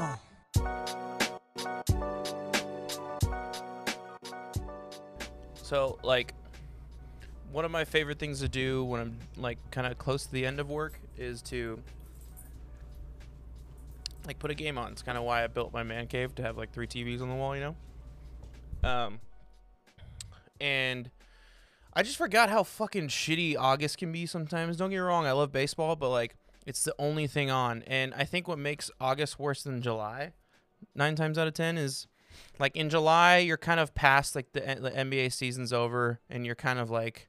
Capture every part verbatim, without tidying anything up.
Oh. So, like, one of my favorite things to do when I'm, like, kind of close to the end of work is to, like, put a game on. It's kind of why I built my man cave, to have, like, three T Vs on the wall, you know? Um, and I just forgot how fucking shitty August can be sometimes. Don't get me wrong, I love baseball, but, like, it's the only thing on. And I think what makes August worse than July, nine times out of ten, is... like, in July, you're kind of past, like, the, the N B A season's over, and you're kind of, like,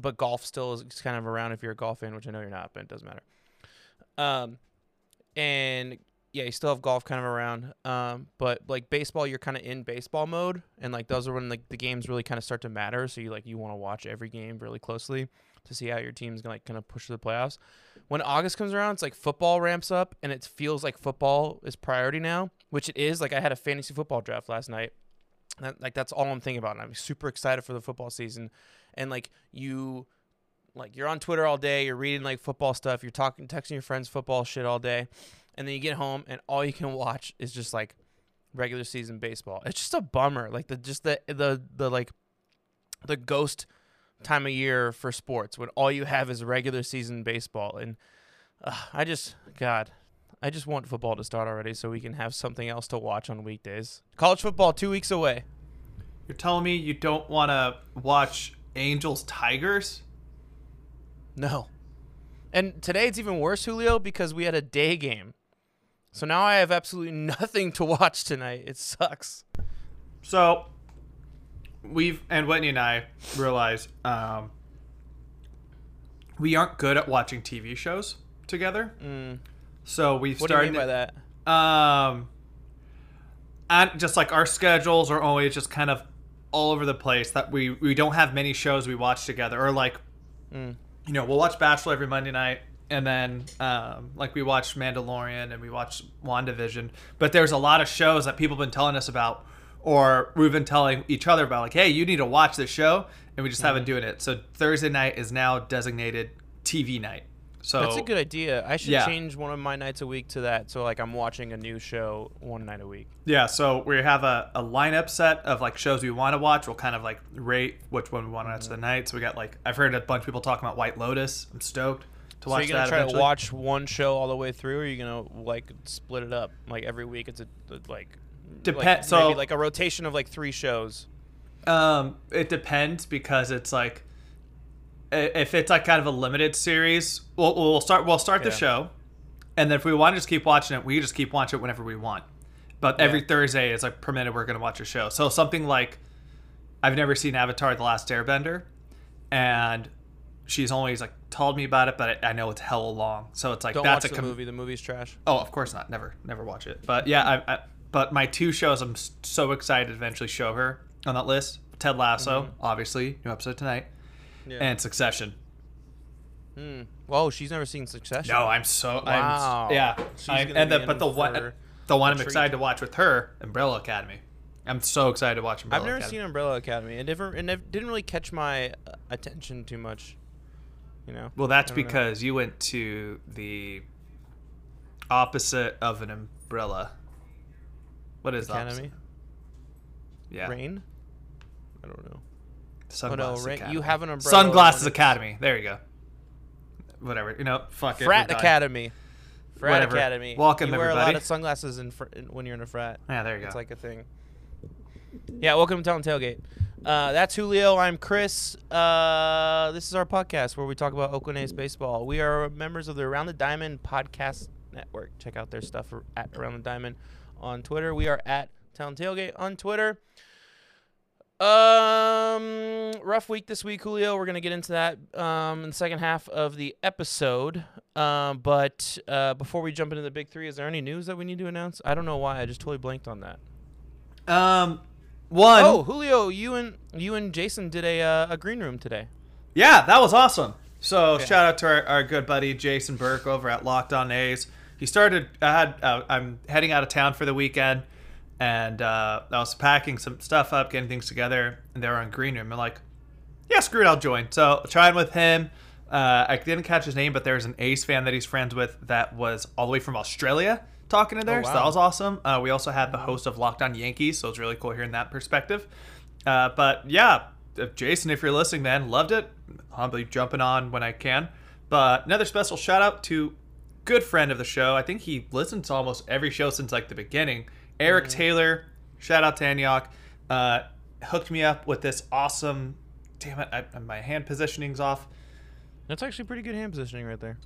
but golf still is kind of around if you're a golf fan, which I know you're not, but it doesn't matter. Um, and, yeah, you still have golf kind of around. Um, but, like, baseball, you're kind of in baseball mode, and, like, those are when, like, the games really kind of start to matter, so you, like, you want to watch every game really closely to see how your team's gonna, like, kind of push to the playoffs. When August comes around, it's like football ramps up, and it feels like football is priority now, which it is. Like, I had a fantasy football draft last night. That, like, that's all I'm thinking about, and I'm super excited for the football season. And, like, you, like, you're on Twitter all day, you're reading, like, football stuff, you're talking, texting your friends football shit all day, and then you get home, and all you can watch is just, like, regular season baseball. It's just a bummer. Like, the just the the the like the ghost time of year for sports when all you have is regular season baseball. And uh, I just, God, I just want football to start already so we can have something else to watch on weekdays. College football, two weeks away. You're telling me you don't want to watch Angels Tigers? No. And today it's even worse, Julio, because we had a day game. So now I have absolutely nothing to watch tonight. It sucks. So... we've, and Whitney and I realize um, we aren't good at watching T V shows together. Mm. So we've what started. What do you mean by that? Um, and just like our schedules are always just kind of all over the place. That we we don't have many shows we watch together, or like, mm. you know, we'll watch Bachelor every Monday night, and then um, like we watch Mandalorian and we watch WandaVision. But there's a lot of shows that people have been telling us about. Or we've been telling each other about, like, hey, you need to watch this show, and we just mm-hmm. haven't doing it. So Thursday night is now designated T V night. So that's a good idea. I should yeah. change one of my nights a week to that. So, like, I'm watching a new show one night a week. Yeah, so we have a, a lineup set of, like, shows we want to watch. We'll kind of, like, rate which one we want to watch mm-hmm. tonight. So we got, like, I've heard a bunch of people talking about White Lotus. I'm stoked to watch that. So you're going to try eventually. to watch one show all the way through, or are you going to, like, split it up? Like, every week it's, a, like... Depend like, so maybe like a rotation of like three shows. Um, it depends because it's like if it's like kind of a limited series, we'll, we'll start we'll start yeah. the show, and then if we want to just keep watching it, we just keep watching it whenever we want. But yeah. every Thursday is like permitted we're going to watch a show. So something like I've never seen Avatar: The Last Airbender, and she's always like told me about it, but I, I know it's hella long. So it's like Don't that's watch a com- the movie. The movie's trash. Oh, of course not. Never, never watch it. But yeah, I. I But my two shows I'm so excited to eventually show her on that list. Ted Lasso, mm-hmm. obviously, new episode tonight. Yeah. And Succession. Hmm. Whoa, she's never seen Succession. No, I'm so... Wow. I'm, yeah. I, and the, but the one, the one I'm excited to watch with her, Umbrella Academy. I'm so excited to watch Umbrella Academy. I've never Academy. seen Umbrella Academy. It, never, it didn't really catch my attention too much. You know. Well, that's because know. you went to the opposite of an umbrella. What is Academy? That? Yeah. Rain? I don't know. Sunglasses oh, no, Academy. You have an umbrella. Sunglasses Academy. There you go. Whatever. You know, fuck it. Frat Academy. Frat Whatever. Academy. Welcome, you everybody. You wear a lot of sunglasses in fr- when you're in a frat. Yeah, there you it's go. It's like a thing. Yeah, welcome to Town Tailgate. Uh, that's Julio. I'm Chris. Uh, this is our podcast where we talk about Oakland A's baseball. We are members of the Around the Diamond podcast network. Check out their stuff at Around the Diamond. On Twitter, we are at Town Tailgate on Twitter. Um, rough week this week, Julio. We're gonna get into that um, in the second half of the episode. Um, but uh, before we jump into the big three, is there any news that we need to announce? I don't know why I just totally blanked on that. Um, one. Oh, Julio, you and you and Jason did a uh, a green room today. Yeah, that was awesome. So okay. shout out to our, our good buddy Jason Burke over at Locked On A's. He started, I had, uh, I'm heading out of town for the weekend, and uh, I was packing some stuff up, getting things together, and they were on Green Room. I'm like, yeah, screw it, I'll join. So I tried with him. Uh, I didn't catch his name, but there's an A's fan that he's friends with that was all the way from Australia talking to there. Oh, wow. So that was awesome. Uh, we also had the host of Locked On Yankees, so it's really cool hearing that perspective. Uh, but yeah, Jason, if you're listening, man, loved it. I'll be jumping on when I can. But another special shout out to good friend of the show. I think he listens to almost every show since like the beginning. Eric mm-hmm. Taylor, shout out to Antioch, uh, hooked me up with this awesome. Damn it, I, my hand positioning's off. That's actually pretty good hand positioning right there.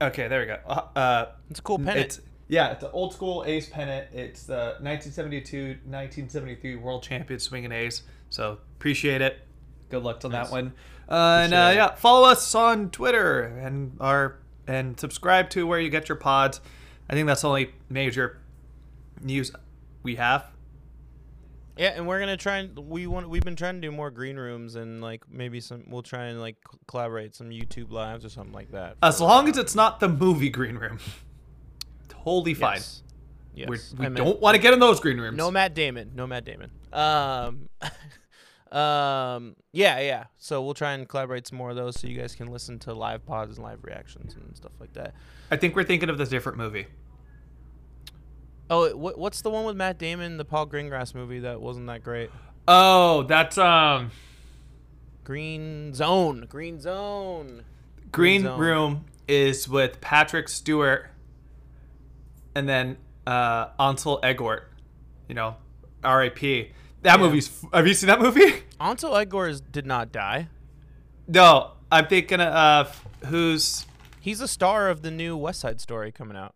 Okay, there we go. Uh, it's a cool pennant. It's, yeah, it's an old school A's pennant. It's the nineteen seventy-two nineteen seventy-three World Champion Swinging A's. So appreciate it. Good luck on nice. that one. Uh, and uh, yeah, follow us on Twitter and our and subscribe to where you get your pods. I think that's the only major news we have. Yeah, and we're gonna try and we want we've been trying to do more green rooms and like maybe some we'll try and like collaborate some YouTube lives or something like that. As long as it's not the movie Green Room, totally fine. Yes, yes. We're, we don't want to get in those green rooms. No Matt Damon, no Matt Damon. Um, um, yeah, yeah. So we'll try and collaborate some more of those so you guys can listen to live pods and live reactions and stuff like that. I think we're thinking of this different movie. Oh, what's the one with Matt Damon, the Paul Greengrass movie that wasn't that great? Oh, that's um, Green Zone. Green Zone. Green, Green Zone. Room is with Patrick Stewart and then uh, Ansel Elgort. You know, R I P That yeah. movie's. Have you seen that movie? Ansel Elgort did not die. No, I'm thinking of uh, who's. He's a star of the new West Side Story coming out.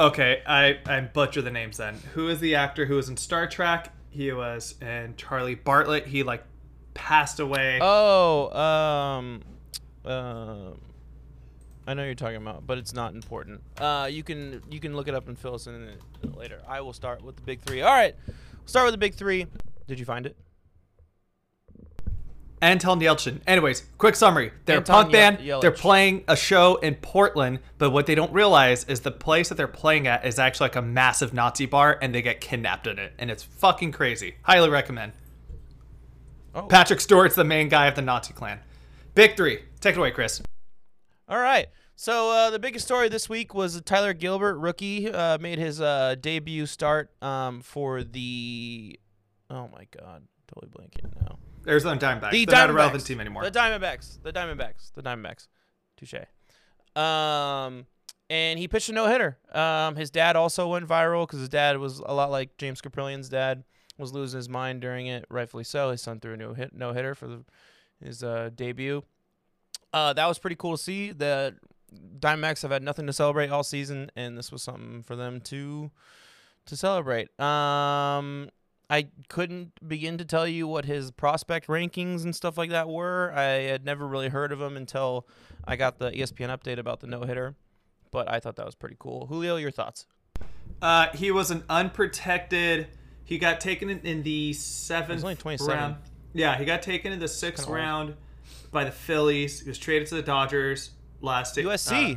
Okay, I, I butcher the names then. Who is the actor who was in Star Trek? He was in Charlie Bartlett. He, like, passed away. Oh, um... Uh, I know what you're talking about, but it's not important. Uh, you can you can look it up and fill us in later. I will start with the big three. All right, start with the big three. Did you find it? Anton Yelchin. Anyways, quick summary. They're Anton a punk band. Ye- they're playing a show in Portland, but what they don't realize is the place that they're playing at is actually like a massive Nazi bar, and they get kidnapped in it, and it's fucking crazy. Highly recommend. Oh. Patrick Stewart's the main guy of the Nazi clan. Big three. Take it away, Chris. All right. So uh, the biggest story this week was Tyler Gilbert, rookie, uh, made his uh, debut start um, for the... Oh, my God. Totally blanking now. Arizona Diamondbacks. The They're Diamondbacks. Not a relevant team anymore. The Diamondbacks. The Diamondbacks. The Diamondbacks. Touche. Um, and he pitched a no-hitter. Um, his dad also went viral because his dad was a lot like James Kaprielian's dad, was losing his mind during it, rightfully so. His son threw a no hit, no-hitter for the, his uh, debut. Uh, that was pretty cool to see. The Diamondbacks have had nothing to celebrate all season, and this was something for them to to celebrate. Um... I couldn't begin to tell you what his prospect rankings and stuff like that were. I had never really heard of him until I got the E S P N update about the no-hitter, but I thought that was pretty cool. Julio, your thoughts? Uh, he was an unprotected. He got taken in, in the seventh round. Yeah, he got taken in the sixth round old. by the Phillies. He was traded to the Dodgers last year. U S C. Uh,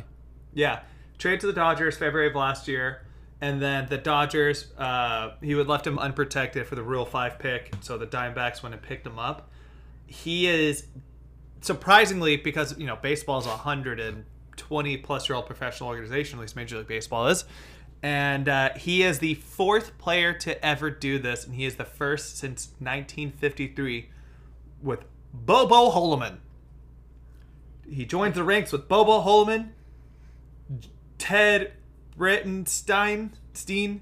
yeah, traded to the Dodgers February of last year. And then the Dodgers, uh, he would left him unprotected for the Rule five pick, so the Diamondbacks went and picked him up. He is, surprisingly, because, you know, baseball is a one hundred twenty-plus-year-old professional organization, at least Major League Baseball is, and uh, he is the fourth player to ever do this, and he is the first since nineteen fifty-three with Bobo Holloman. He joined the ranks with Bobo Holloman, Ted Breitenstein, Steen,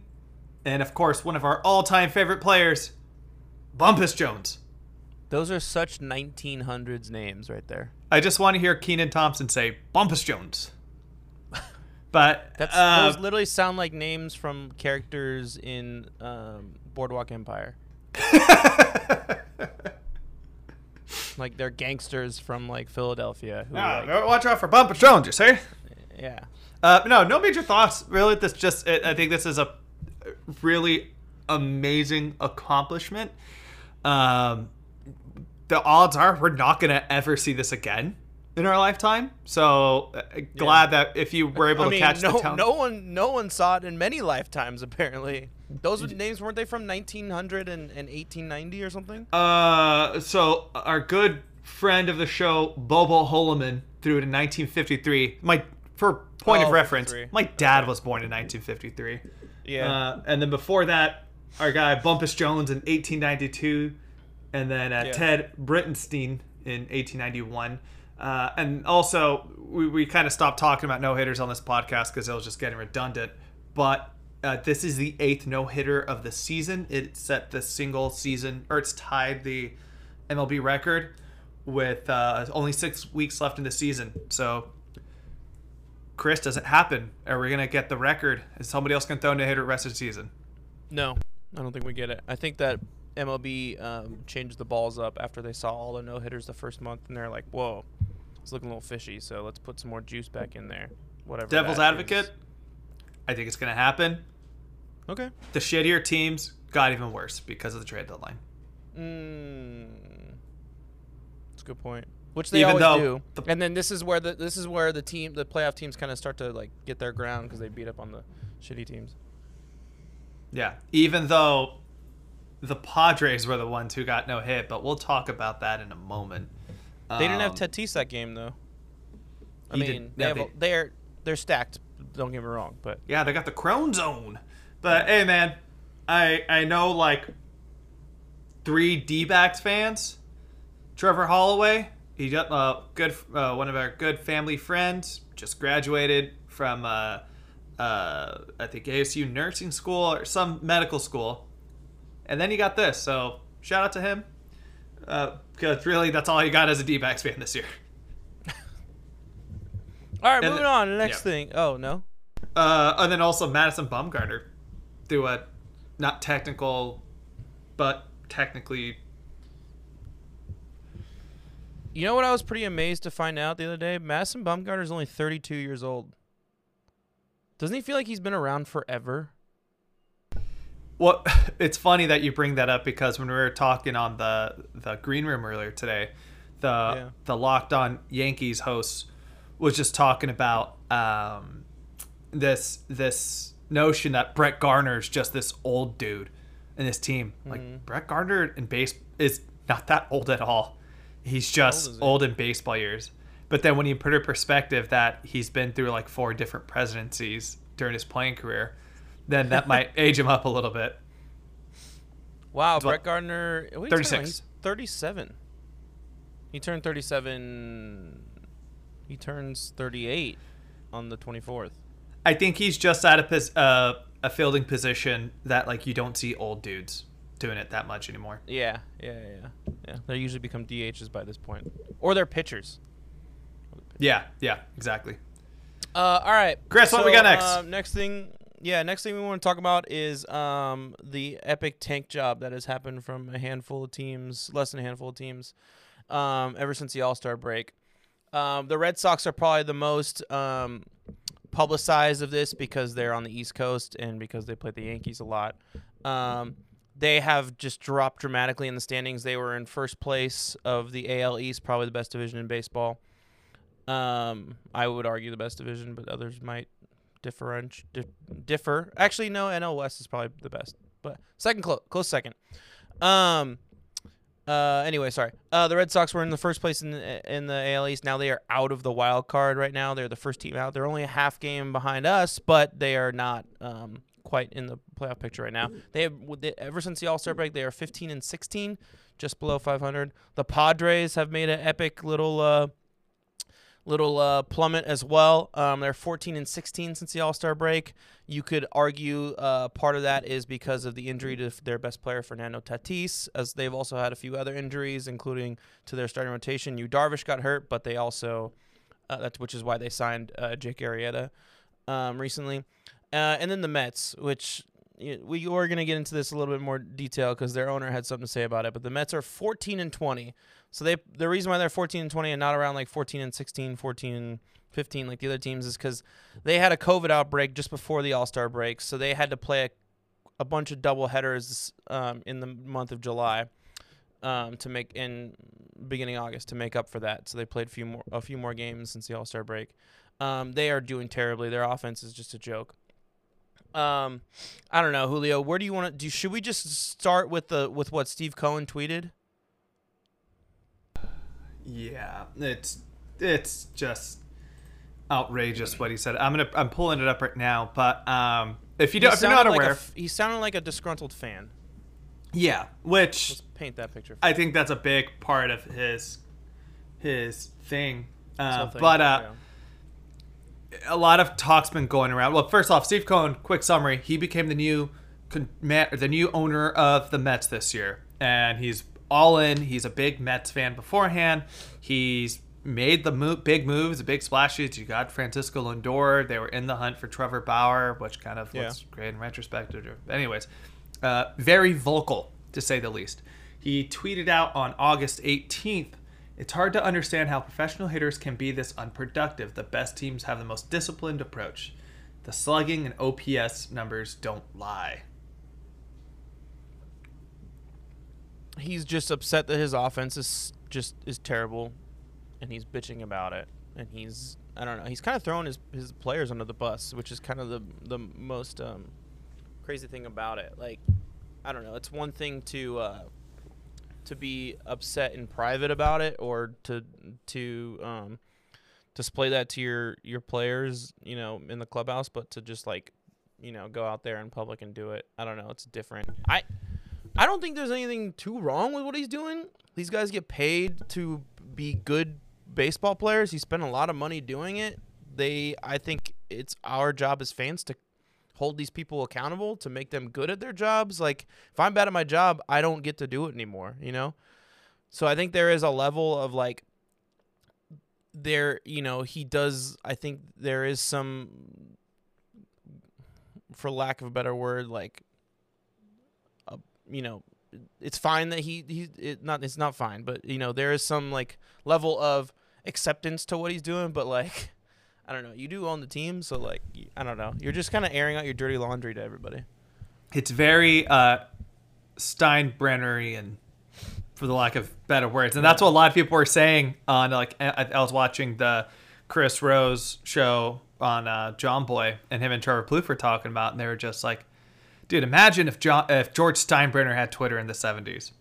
and of course one of our all-time favorite players, Bumpus Jones. Those are such nineteen hundreds names right there. I just want to hear Kenan Thompson say Bumpus Jones. But that's, uh, those literally sound like names from characters in um, Boardwalk Empire. Like they're gangsters from like Philadelphia. Who nah, like, watch out for Bumpus Jones, you say? Yeah. Uh, no, no major thoughts, really. This just, it, I think this is a really amazing accomplishment. Um, the odds are we're not going to ever see this again in our lifetime. So uh, glad yeah. that if you were able I to mean, catch no, the talent. No one, no one saw it in many lifetimes, apparently. Those names, weren't they from nineteen hundred and, and eighteen ninety or something? Uh, so our good friend of the show, Bobo Holloman, threw it in nineteen fifty-three. My for point oh, of reference, three. my dad was born in nineteen fifty-three. Yeah. Uh, and then before that, our guy Bumpus Jones in eighteen ninety-two, and then uh, yeah. Ted Breitenstein in eighteen ninety-one. Uh, and also, we, we kind of stopped talking about no-hitters on this podcast because it was just getting redundant. But uh, this is the eighth no-hitter of the season. It set the single season, or it's tied the M L B record with uh, only six weeks left in the season. So, Chris, does it happen? Are we going to get the record? Is somebody else going to throw a no-hitter the rest of the season? No, I don't think we get it. I think that M L B um, changed the balls up after they saw all the no-hitters the first month, and they're like, whoa, it's looking a little fishy, so let's put some more juice back in there. Whatever. Devil's advocate, I think it's going to happen. Okay. The shittier teams got even worse because of the trade deadline. Mm, that's a good point. Which they even always do. The, and then this is where the this is where the team the playoff teams kind of start to like get their ground because they beat up on the shitty teams. Yeah, even though the Padres were the ones who got no hit, but we'll talk about that in a moment. They um, didn't have Tatis that game though. I mean, they have, they, they're they're stacked. Don't get me wrong, but yeah, they got the Crone Zone. But hey, man, I I know like three D-backs fans. Trevor Holloway. He got uh, good. Uh, one of our good family friends just graduated from, uh, uh, I think A S U nursing school or some medical school, and then he got this. So shout out to him, because uh, really that's all he got as a D-backs fan this year. All right, and moving then, on. Next yeah. thing. Oh no. Uh, and then also Madison Bumgarner threw a not technical, but technically. You know what I was pretty amazed to find out the other day? Madison Bumgarner is only thirty-two years old. Doesn't he feel like he's been around forever? Well, it's funny that you bring that up because when we were talking on the the Green Room earlier today, the yeah. the Locked On Yankees host was just talking about um, this this notion that Brett Gardner is just this old dude in this team. Mm-hmm. Like Brett Gardner in base is not that old at all. He's just old, he? old in baseball years. But then when you put in perspective that he's been through like four different presidencies during his playing career, then that might age him up a little bit. Wow, Brett Gardner. thirty-six. He's thirty-seven. He turned thirty-seven. He turns thirty-eight on the twenty-fourth. I think he's just out of uh, a fielding position that like you don't see old dudes doing it that much anymore. Yeah, yeah, yeah, yeah. They usually become D Hs by this point, or they're pitchers. Yeah, yeah, exactly. Uh, all right, Chris, so, what we got next? Uh, next thing, yeah, next thing we want to talk about is um the epic tank job that has happened from a handful of teams, less than a handful of teams, um ever since the All-Star break. Um, the Red Sox are probably the most um publicized of this because they're on the East Coast and because they play the Yankees a lot. Um. They have just dropped dramatically in the standings. They were in first place of the A L East, probably the best division in baseball. Um, I would argue the best division, but others might differentiate, differ. Actually, no, N L West is probably the best, but second, close, close second. Um, uh, anyway, sorry. Uh, the Red Sox were in the first place in the, in the A L East. Now they are out of the wild card right now. They're the first team out. They're only a half game behind us, but they are not. Um, quite in the playoff picture right now. They have ever since the All-Star break, they are fifteen and sixteen, just below five hundred. The Padres have made an epic little uh, little uh, plummet as well. Um, they're fourteen and sixteen since the All-Star break. You could argue uh, part of that is because of the injury to their best player, Fernando Tatis, as they've also had a few other injuries, including to their starting rotation. Yu Darvish got hurt, but they also uh, that's which is why they signed uh, Jake Arrieta um, recently. Uh, and then the Mets, which we are going to get into this a little bit more detail because their owner had something to say about it. But the Mets are fourteen and twenty. So they the reason why they're fourteen and twenty and not around like fourteen and sixteen, fourteen and fifteen like the other teams is because they had a COVID outbreak just before the All-Star break. So they had to play a, a bunch of doubleheaders um, in the month of July um, to make in beginning August to make up for that. So they played a few more, a few more games since the All-Star break. Um, they are doing terribly. Their offense is just a joke. Um, I don't know, Julio, where do you want to do? Should we just start with the, with what Steve Cohen tweeted? Yeah, it's, it's just, outrageous what he said. I'm gonna I'm pulling it up right now, but um, if you don't, if you're not aware, like a, he sounded like a disgruntled fan. Yeah, which let's paint that picture. I think that's a big part of his his thing. Uh, but uh, yeah. a lot of talk's been going around. Well, first off, Steve Cohen. Quick summary: he became the new con- man, the new owner of the Mets this year, and he's all in. He's a big Mets fan beforehand. He's made the mo- big moves, the big splashes. You got Francisco Lindor. They were in the hunt for Trevor Bauer, which kind of yeah. looks great in retrospect. Anyways, uh, very vocal, to say the least. He tweeted out on August eighteenth, "It's hard to understand how professional hitters can be this unproductive. The best teams have the most disciplined approach. The slugging and O P S numbers don't lie." He's just upset that his offense is just is terrible, and he's bitching about it. And he's, I don't know, he's kind of throwing his, his players under the bus, which is kind of the the most um, crazy thing about it. Like, I don't know, it's one thing to uh, to be upset in private about it, or to to um, display that to your your players, you know, in the clubhouse, but to just like, you know, go out there in public and do it. I don't know, it's different. I. I don't think there's anything too wrong with what he's doing. These guys get paid to be good baseball players. He spent a lot of money doing it. They, I think it's our job as fans to hold these people accountable, to make them good at their jobs. Like, if I'm bad at my job, I don't get to do it anymore, you know? So I think there is a level of, like, there, you know, he does, I think there is some, for lack of a better word, like, you know, it's fine that he, he it not, it's not fine, but you know, there is some like level of acceptance to what he's doing. But like, I don't know, you do own the team. So like, I don't know, you're just kind of airing out your dirty laundry to everybody. It's very uh, Steinbrennerian, for the lack of better words. And that's what a lot of people were saying on like, I, I was watching the Chris Rose show on uh, John Boy, and him and Trevor Plouffe were talking about, and they were just like, dude, imagine if John, if George Steinbrenner had Twitter in the seventies.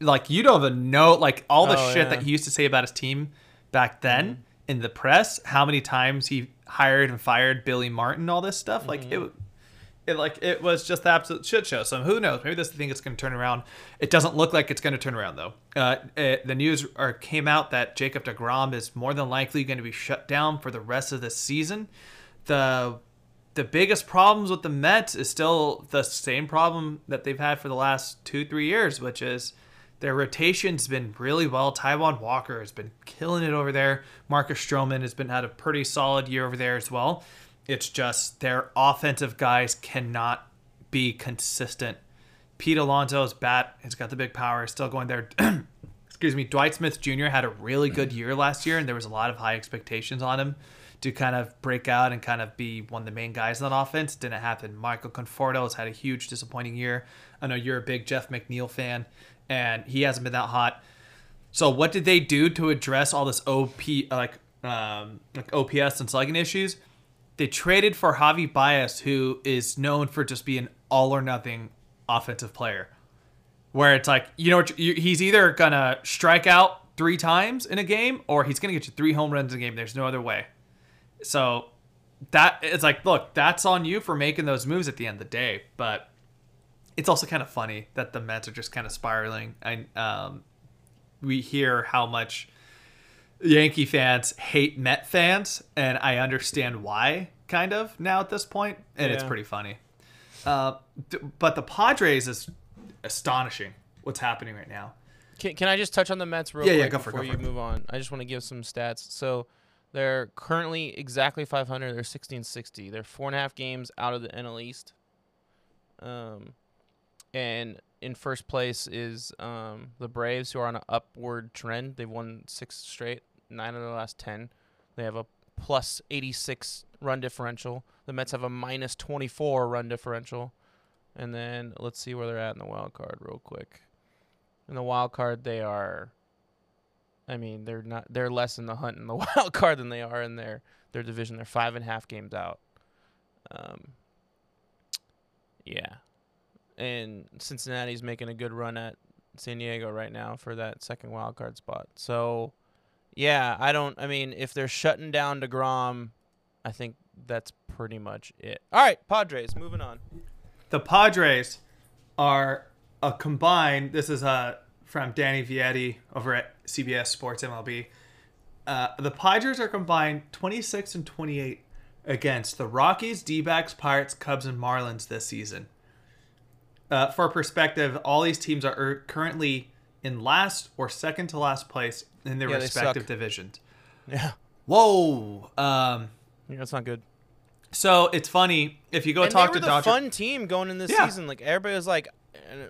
Like, you don't even know, like, all the oh, shit yeah. that he used to say about his team back then mm-hmm. in the press, how many times he hired and fired Billy Martin, all this stuff. Like, mm-hmm. it, it like it was just the absolute shit show. So who knows? Maybe this thing is going to turn around. It doesn't look like it's going to turn around, though. Uh, it, the news are, came out that Jacob DeGrom is more than likely going to be shut down for the rest of the season. The... The biggest problems with the Mets is still the same problem that they've had for the last two, three years, which is their rotation's been really well. Taiwan Walker has been killing it over there. Marcus Stroman has been had a pretty solid year over there as well. It's just their offensive guys cannot be consistent. Pete Alonso's bat, he's got the big power, still going there. Excuse me. Dwight Smith Junior had a really good year last year, and there was a lot of high expectations on him to kind of break out and kind of be one of the main guys on offense. Didn't happen. Michael Conforto has had a huge disappointing year. I know you're a big Jeff McNeil fan, and he hasn't been that hot. So what did they do to address all this O P like um, like O P S and slugging issues? They traded for Javi Baez, who is known for just being all or nothing offensive player, where it's like, you know, he's either gonna strike out three times in a game, or he's gonna get you three home runs in a game. There's no other way. So that it's like, look, that's on you for making those moves at the end of the day. But it's also kind of funny that the Mets are just kind of spiraling. And um, we hear how much Yankee fans hate Met fans, and I understand why, kind of, now at this point. And yeah. It's pretty funny. Uh, but the Padres is astonishing what's happening right now. Can, can I just touch on the Mets real yeah, quick yeah, go for, before go for you it. move on? I just want to give some stats. So... They're currently exactly five hundred. They're sixteen sixty. They're four and a half games out of the N L East. Um, and in first place is um, the Braves, who are on an upward trend. They've won six straight, nine of the last ten. They have a plus eighty-six run differential. The Mets have a minus twenty-four run differential. And then let's see where they're at in the wild card real quick. In the wild card, they are... I mean, they're not. They're less in the hunt in the wild card than they are in their, their division. They're five and a half games out. Um, yeah, and Cincinnati's making a good run at San Diego right now for that second wild card spot. So, yeah, I don't. I mean, if they're shutting down DeGrom I think that's pretty much it. All right, Padres, moving on. The Padres are a combined, this is uh, from Danny Vietti over at C B S Sports M L B. Uh, the Padres are combined twenty-six and twenty-eight against the Rockies, D-backs, Pirates, Cubs, and Marlins this season. Uh, for perspective, all these teams are er- currently in last or second to last place in their yeah, respective divisions. Yeah. Whoa. Um, yeah, that's not good. So it's funny if you go and talk to the Dodger. Fun team going in this yeah. season. Like everybody was like,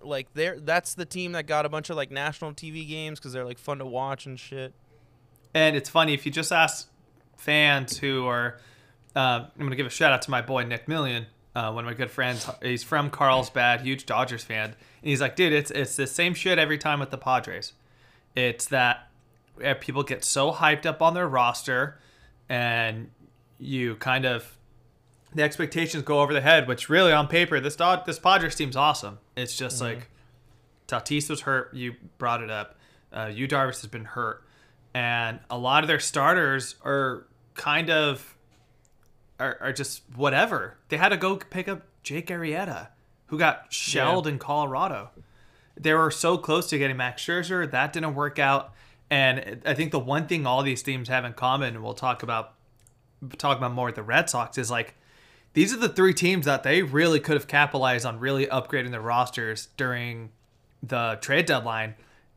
like they're that's the team that got a bunch of like national T V games because they're like fun to watch and shit. And it's funny if you just ask fans who are. Uh, I'm gonna give a shout out to my boy Nick Millian, uh, one of my good friends. He's from Carlsbad, huge Dodgers fan, and he's like, dude, it's it's the same shit every time with the Padres. It's that people get so hyped up on their roster, and you kind of the expectations go over the head. Which really, on paper, this Dod- this Padres team's awesome. It's just mm-hmm. like Tatis was hurt. You brought it up. Uh, Yu Darvish has been hurt, and a lot of their starters are kind of. Are, are just whatever. They had to go pick up Jake Arrieta, who got shelled yeah. in Colorado. They were so close to getting Max Scherzer. That didn't work out. And I think the one thing all these teams have in common, and we'll talk about talk about more with the Red Sox, is like these are the three teams that they really could have capitalized on really upgrading their rosters during the trade deadline.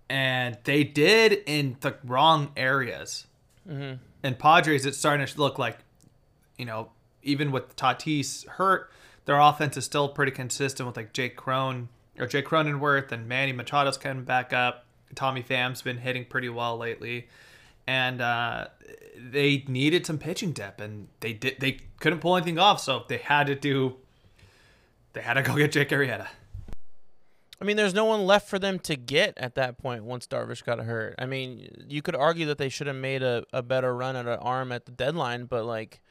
And they did in the wrong areas. Mm-hmm. And Padres, it's starting to look like, you know, even with Tatis hurt, their offense is still pretty consistent with like Jake Crone or Jake Cronenworth and Manny Machado's coming back up. Tommy Pham's been hitting pretty well lately, and uh, they needed some pitching depth, and they did. They couldn't pull anything off, so they had to do. They had to go get Jake Arrieta. I mean, there's no one left for them to get at that point once Darvish got hurt. I mean, you could argue that they should have made a, a better run at an arm at the deadline, but like.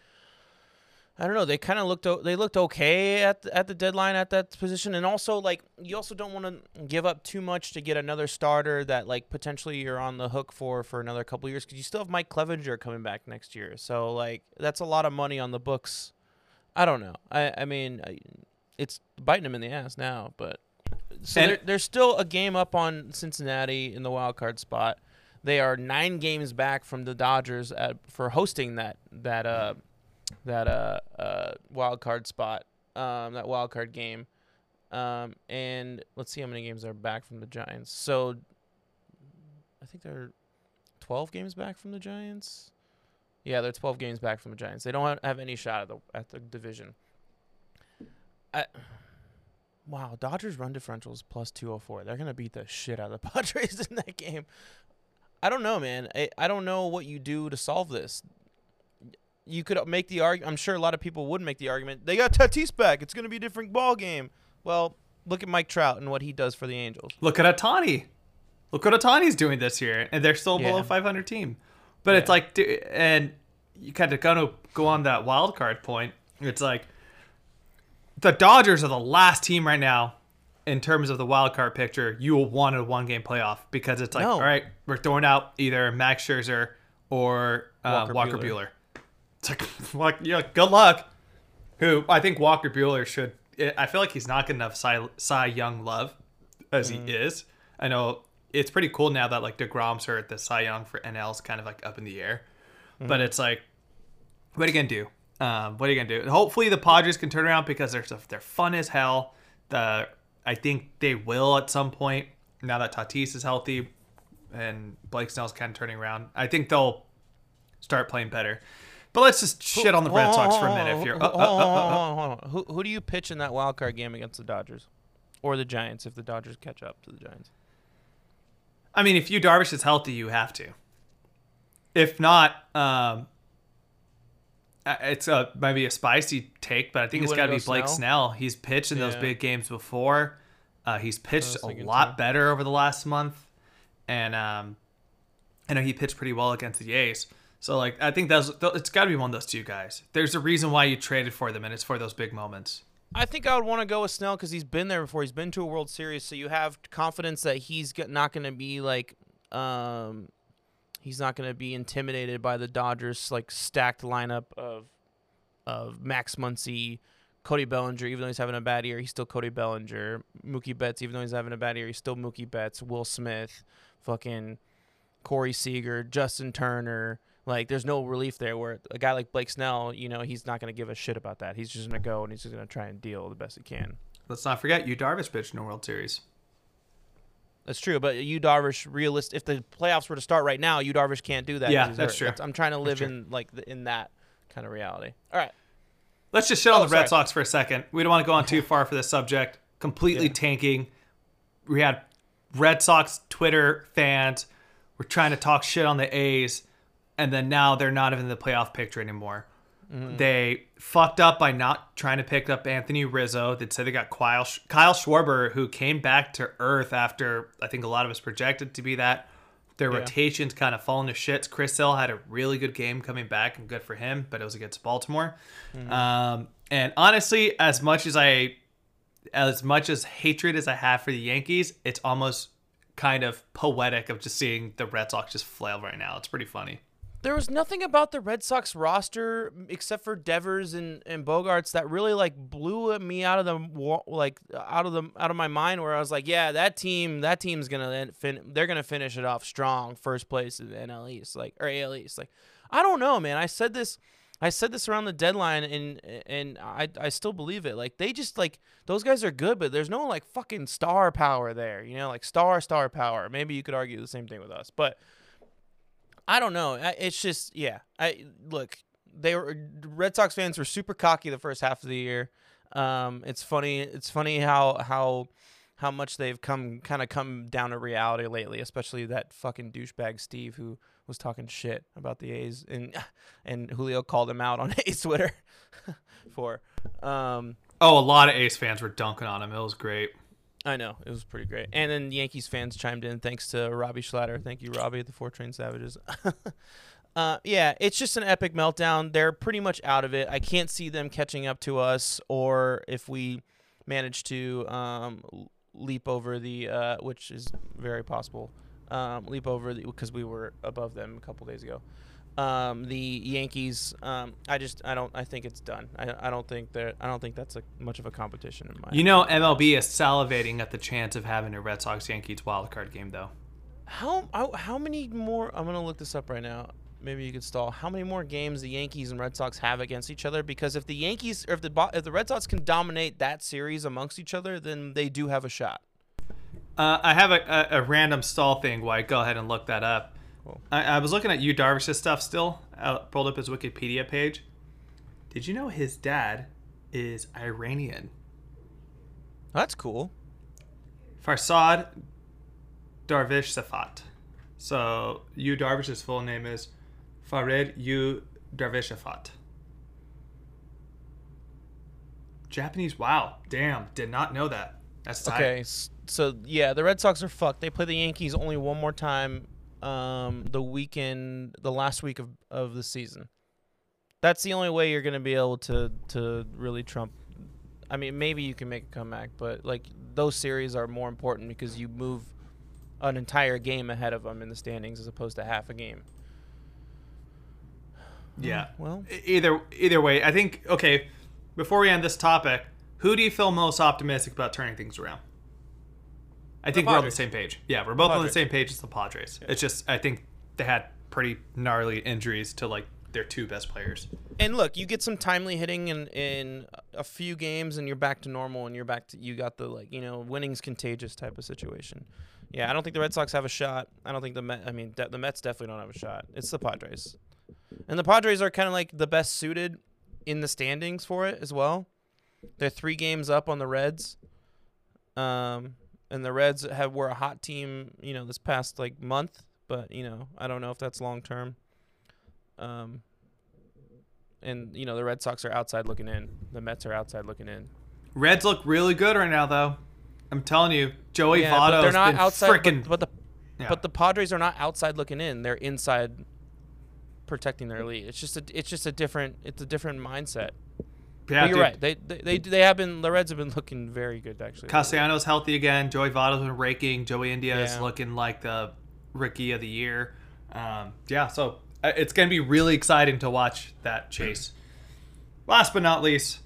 I don't know. They kind of looked. They looked okay at the, at the deadline at that position, and also like you also don't want to give up too much to get another starter that like potentially you're on the hook for for another couple of years because you still have Mike Clevinger coming back next year. So like that's a lot of money on the books. I don't know. I I mean, I, it's biting them in the ass now, but so and- they're, they're still a game up on Cincinnati in the wild card spot. They are nine games back from the Dodgers at, for hosting that that uh. that uh, uh wild card spot, um, that wild card game. Um, and let's see how many games are back from the Giants. So I think they're twelve games back from the Giants. Yeah, they're twelve games back from the Giants. They don't have any shot at the at the division. I, wow, Dodgers run differential is plus two oh four. They're going to beat the shit out of the Padres in that game. I don't know, man. I, I don't know what you do to solve this. You could make the argument. I'm sure a lot of people would make the argument. They got Tatis back. It's going to be a different ball game. Well, look at Mike Trout and what he does for the Angels. Look at Ohtani. Look what Ohtani's doing this year, and they're still yeah. below five hundred team. But yeah. it's like, and you kind of kind of go on that wild card point. It's like the Dodgers are the last team right now in terms of the wild card picture. You will want a one game playoff because it's like, no. all right, we're throwing out either Max Scherzer or uh, Walker, Walker Buehler. Buehler. It's like, yeah, good luck. Who I think Walker Buehler should. I feel like he's not getting enough Cy, Cy Young love as mm. he is. I know it's pretty cool now that like DeGrom's hurt, the Cy Young for N L is kind of like up in the air. Mm. But it's like, what are you gonna do? Um, what are you gonna do? And hopefully the Padres can turn around because they're they're fun as hell. The I think they will at some point now that Tatis is healthy and Blake Snell's kind of turning around. I think they'll start playing better. But let's just shit on the Red Sox for a minute. If you're, oh, oh, oh, oh, oh. Who, who do you pitch in that wild card game against the Dodgers, or the Giants if the Dodgers catch up to the Giants? I mean, if Yu Darvish is healthy, you have to. If not, um, it's a maybe a spicy take, but I think you it's got to be Blake Snell. Snell. He's pitched in yeah. those big games before. Uh, he's pitched a lot too. better over the last month, and um, I know he pitched pretty well against the A's. So, like, I think that's it's got to be one of those two guys. There's a reason why you traded for them, and it's for those big moments. I think I would want to go with Snell because he's been there before. He's been to a World Series, so you have confidence that he's not going to be, like, um, he's not going to be intimidated by the Dodgers, like, stacked lineup of of Max Muncy, Cody Bellinger, even though he's having a bad year, he's still Cody Bellinger. Mookie Betts, even though he's having a bad year, he's still Mookie Betts. Will Smith, fucking Corey Seager, Justin Turner. Like, there's no relief there where a guy like Blake Snell, you know, he's not going to give a shit about that. He's just going to go and he's just going to try and deal the best he can. Let's not forget, Yu Darvish pitched in the World Series. That's true, but Yu Darvish, realist, if the playoffs were to start right now, Yu Darvish can't do that. Yeah, that's true. That's, I'm trying to live in, like, the, in that kind of reality. All right. Let's just shit oh, on the sorry. Red Sox for a second. We don't want to go on too far for this subject. Completely yeah. tanking. We had Red Sox Twitter fans. We're trying to talk shit on the A's, and then now they're not even in the playoff picture anymore. Mm-hmm. They fucked up by not trying to pick up Anthony Rizzo. They'd say they got Kyle, Sh- Kyle Schwarber, who came back to earth after I think a lot of us projected to be that. Their yeah. rotation's kind of falling to shit. Chris Hill had a really good game coming back, and good for him, but it was against Baltimore. Mm-hmm. Um, and honestly, as much as I, as much as hatred as I have for the Yankees, it's almost kind of poetic of just seeing the Red Sox just flail right now. It's pretty funny. There was nothing about the Red Sox roster except for Devers and, and Bogarts that really like blew me out of the like out of the out of my mind. Where I was like, yeah, that team, that team's gonna fin- they're gonna finish it off strong, first place in the N L East, like or A L East. Like, I don't know, man. I said this, I said this around the deadline, and and I I still believe it. Like they just like those guys are good, but there's no like fucking star power there. You know, like star star power. Maybe you could argue the same thing with us, but. I don't know. It's just, yeah. I look, they were Red Sox fans were super cocky the first half of the year. Um, it's funny. It's funny how how how much they've come kind of come down to reality lately, especially that fucking douchebag Steve who was talking shit about the A's and and Julio called him out on A's Twitter for. Um, oh, a lot of A's fans were dunking on him. It was great. I know. It was pretty great. And then Yankees fans chimed in thanks to Robbie Schlatter. Thank you, Robbie, at the Four Train Savages. uh, yeah, it's just an epic meltdown. They're pretty much out of it. I can't see them catching up to us or if we manage to um, leap over the, uh, which is very possible, um, leap over the, because we were above them a couple days ago. Um, the Yankees, um, I just, I don't, I think it's done. I, I don't think that, I don't think that's a, much of a competition in my. You know, M L B is salivating at the chance of having a Red Sox Yankees wildcard game, though. How, how, how many more? I'm gonna look this up right now. Maybe you could stall. How many more games the Yankees and Red Sox have against each other? Because if the Yankees or if the if the Red Sox can dominate that series amongst each other, then they do have a shot. Uh, I have a, a, a random stall thing. White, go ahead and look that up. Cool. I, I was looking at Yu Darvish's stuff still. I pulled up his Wikipedia page. Did you know his dad is Iranian? That's cool. Farsad Darvish Safat. So Yu Darvish's full name is Farid Yu Darvish Safat. Japanese. Wow. Damn. Did not know that. That's tight. Okay. So yeah, the Red Sox are fucked. They play the Yankees only one more time. Um, the weekend, the last week of, of the season. That's the only way you're going to be able to, to really trump. I mean, maybe you can make a comeback, but like those series are more important because you move an entire game ahead of them in the standings as opposed to half a game. Yeah. Well, either, either way, I think, okay, before we end this topic, who do you feel most optimistic about turning things around? I think we're on the same page. Yeah, we're both Padres. on the same page as the Padres. Yeah. It's just I think they had pretty gnarly injuries to like their two best players. And look, you get some timely hitting in, in a few games, and you're back to normal, and you're back to you got the like you know winning's contagious type of situation. Yeah, I don't think the Red Sox have a shot. I don't think the Met, I mean de- the Mets definitely don't have a shot. It's the Padres, and the Padres are kind of like the best suited in the standings for it as well. They're three games up on the Reds. Um. And the Reds have were a hot team, you know, this past like month, but you know, I don't know if that's long term. Um, and you know, the Red Sox are outside looking in. The Mets are outside looking in. Reds look really good right now, though. I'm telling you, Joey yeah, Votto. They're not outside, freaking, but, but the yeah. but the Padres are not outside looking in. They're inside, protecting their lead. It's just a it's just a different it's a different mindset. Yeah, but you're dude. right. They, they they they have been. The Reds have been looking very good, actually. Castellanos healthy again. Joey Votto's been raking. Joey India yeah. is looking like the rookie of the year. Um, yeah, so it's going to be really exciting to watch that chase. Last but not least,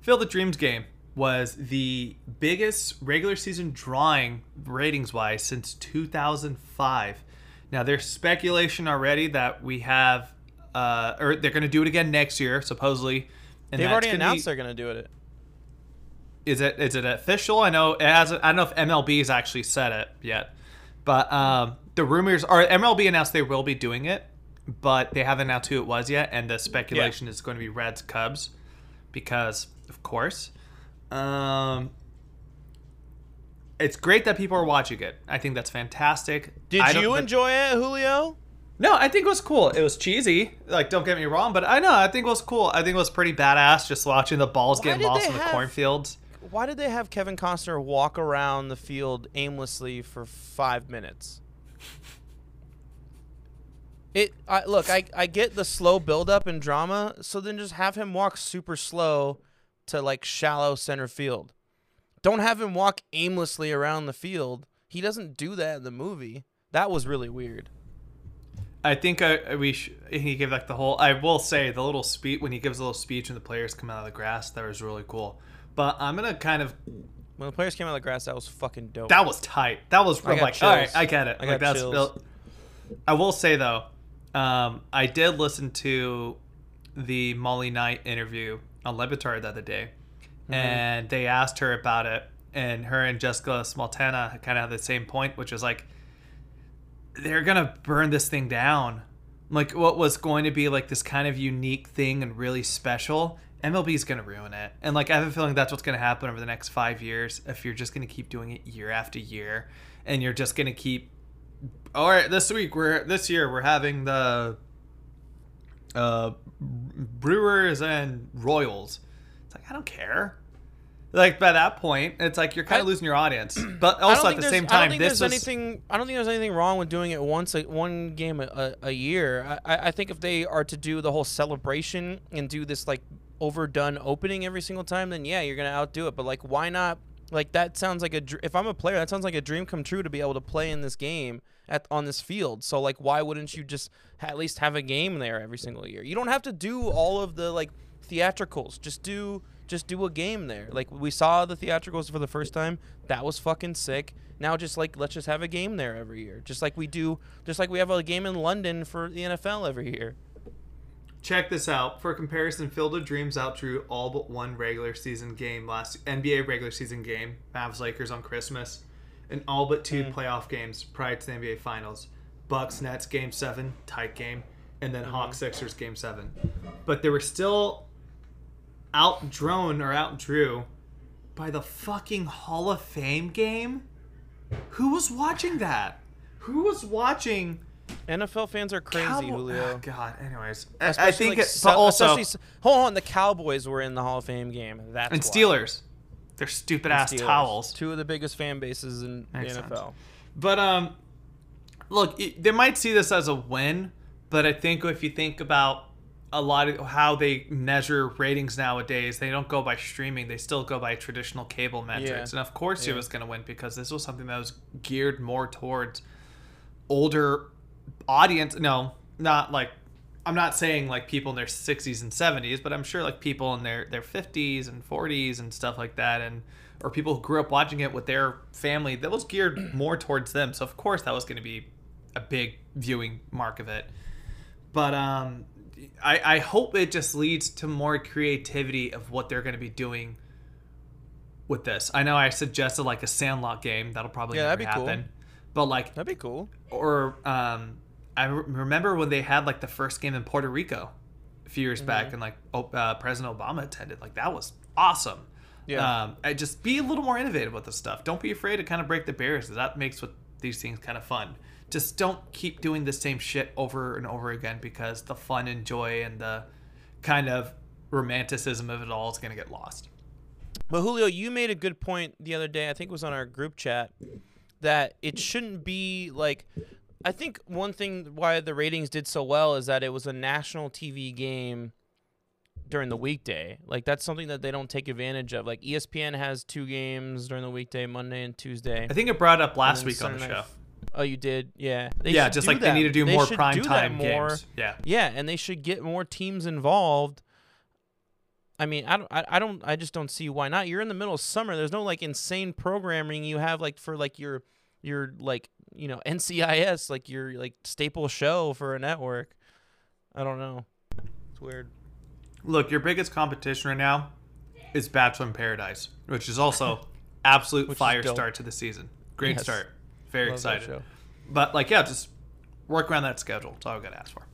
Fill the Dreams game was the biggest regular season drawing ratings-wise since two thousand five. Now, there's speculation already that we have, uh, or they're going to do it again next year, supposedly. And they've already announced be, they're going to do it. Is it is it official? I know it hasn't. I don't know if M L B has actually said it yet, but um, the rumors are M L B announced they will be doing it, but they haven't announced who it was yet. And the speculation yeah. is going to be Reds Cubs, because of course. Um, it's great that people are watching it. I think that's fantastic. Did you enjoy it, Julio? No, I think it was cool. It was cheesy. Like, don't get me wrong, but I know. I think it was cool. I think it was pretty badass just watching the balls getting lost in the cornfields. Why did they have Kevin Costner walk around the field aimlessly for five minutes? It I, Look, I, I get the slow buildup and drama, so then just have him walk super slow to, like, shallow center field. Don't have him walk aimlessly around the field. He doesn't do that in the movie. That was really weird. I think I, we sh he gave like the whole. I will say the little speech when he gives a little speech and the players come out of the grass. That was really cool. But I'm gonna kind of when the players came out of the grass, that was fucking dope. That was tight. That was real, like chills. All right, I get it. I like that's. Built. I will say though, um, I did listen to the Molly Knight interview on Lebatard the other day, mm-hmm. and they asked her about it, and her and Jessica Smaltana kind of had the same point, which was like, they're gonna burn this thing down. Like, what was going to be like this kind of unique thing and really special, M L B is gonna ruin it. And like, I have a feeling that's what's gonna happen over the next five years if you're just gonna keep doing it year after year, and you're just gonna keep. All right, this week we're this year we're having the uh, Brewers and Royals. It's like, I don't care. Like, by that point, it's like you're kind of losing your audience. But also at the same time, I don't think this there's is anything. I don't think there's anything wrong with doing it once, like one game a, a year. I, I think if they are to do the whole celebration and do this like overdone opening every single time, then yeah, you're gonna outdo it. But like, why not? Like, that sounds like a. If I'm a player, that sounds like a dream come true to be able to play in this game at on this field. So like, why wouldn't you just at least have a game there every single year? You don't have to do all of the like theatricals. Just do. Just do a game there. Like, we saw the theatricals for the first time. That was fucking sick. Now just like, let's just have a game there every year. Just like we do, just like we have a game in London for the N F L every year. Check this out. For comparison, Field of Dreams outdrew all but one regular season game last N B A regular season game, Mavs Lakers on Christmas, and all but two mm. playoff games prior to the N B A Finals. Bucks Nets game seven, tight game, and then mm-hmm. Hawks Sixers game seven. But there were still outdrone or outdrew by the fucking Hall of Fame game? Who was watching that? Who was watching? N F L fans are crazy, Cow Julio. Oh, God. Anyways, especially I think like it, but also hold on. The Cowboys were in the Hall of Fame game. That's and Steelers. Why. They're stupid and ass Steelers. Towels. Two of the biggest fan bases in Makes the N F L. Sense. But um, look, it, they might see this as a win, but I think if you think about a lot of how they measure ratings nowadays, they don't go by streaming. They still go by traditional cable metrics. Yeah. And of course yeah. it was going to win because this was something that was geared more towards older audience. No, not like, I'm not saying like people in their sixties and seventies, but I'm sure like people in their, their fifties and forties and stuff like that. And, or people who grew up watching it with their family, that was geared more towards them. So of course that was going to be a big viewing mark of it. But, um, I, I hope it just leads to more creativity of what they're going to be doing with this. I know I suggested like a Sandlot game. That'll probably yeah, never that'd be happen. Cool. But like, that'd be cool. Or um, I re remember when they had like the first game in Puerto Rico a few years mm-hmm. back, and like uh, President Obama attended. Like, that was awesome. Yeah. Um, I just be a little more innovative with this stuff. Don't be afraid to kind of break the barriers. That makes what these things kind of fun. Just don't keep doing the same shit over and over again, because the fun and joy and the kind of romanticism of it all is going to get lost. But Julio, you made a good point the other day, I think it was on our group chat, that it shouldn't be like, I think one thing why the ratings did so well is that it was a national T V game during the weekday. Like, that's something that they don't take advantage of. Like, E S P N has two games during the weekday, Monday and Tuesday. I think it brought up last week on the show. Oh, you did? Yeah. They yeah, just like that. They need to do they more primetime games. Yeah. Yeah, and they should get more teams involved. I mean, I don't, I don't, I just don't see why not. You're in the middle of summer. There's no like insane programming you have like for like your, your like, you know, N C I S, like your like staple show for a network. I don't know. It's weird. Look, your biggest competition right now is Bachelor in Paradise, which is also absolute fire start to the season. Great yes. start. Very Love excited. But like, yeah, just work around that schedule. That's all I've got to ask for.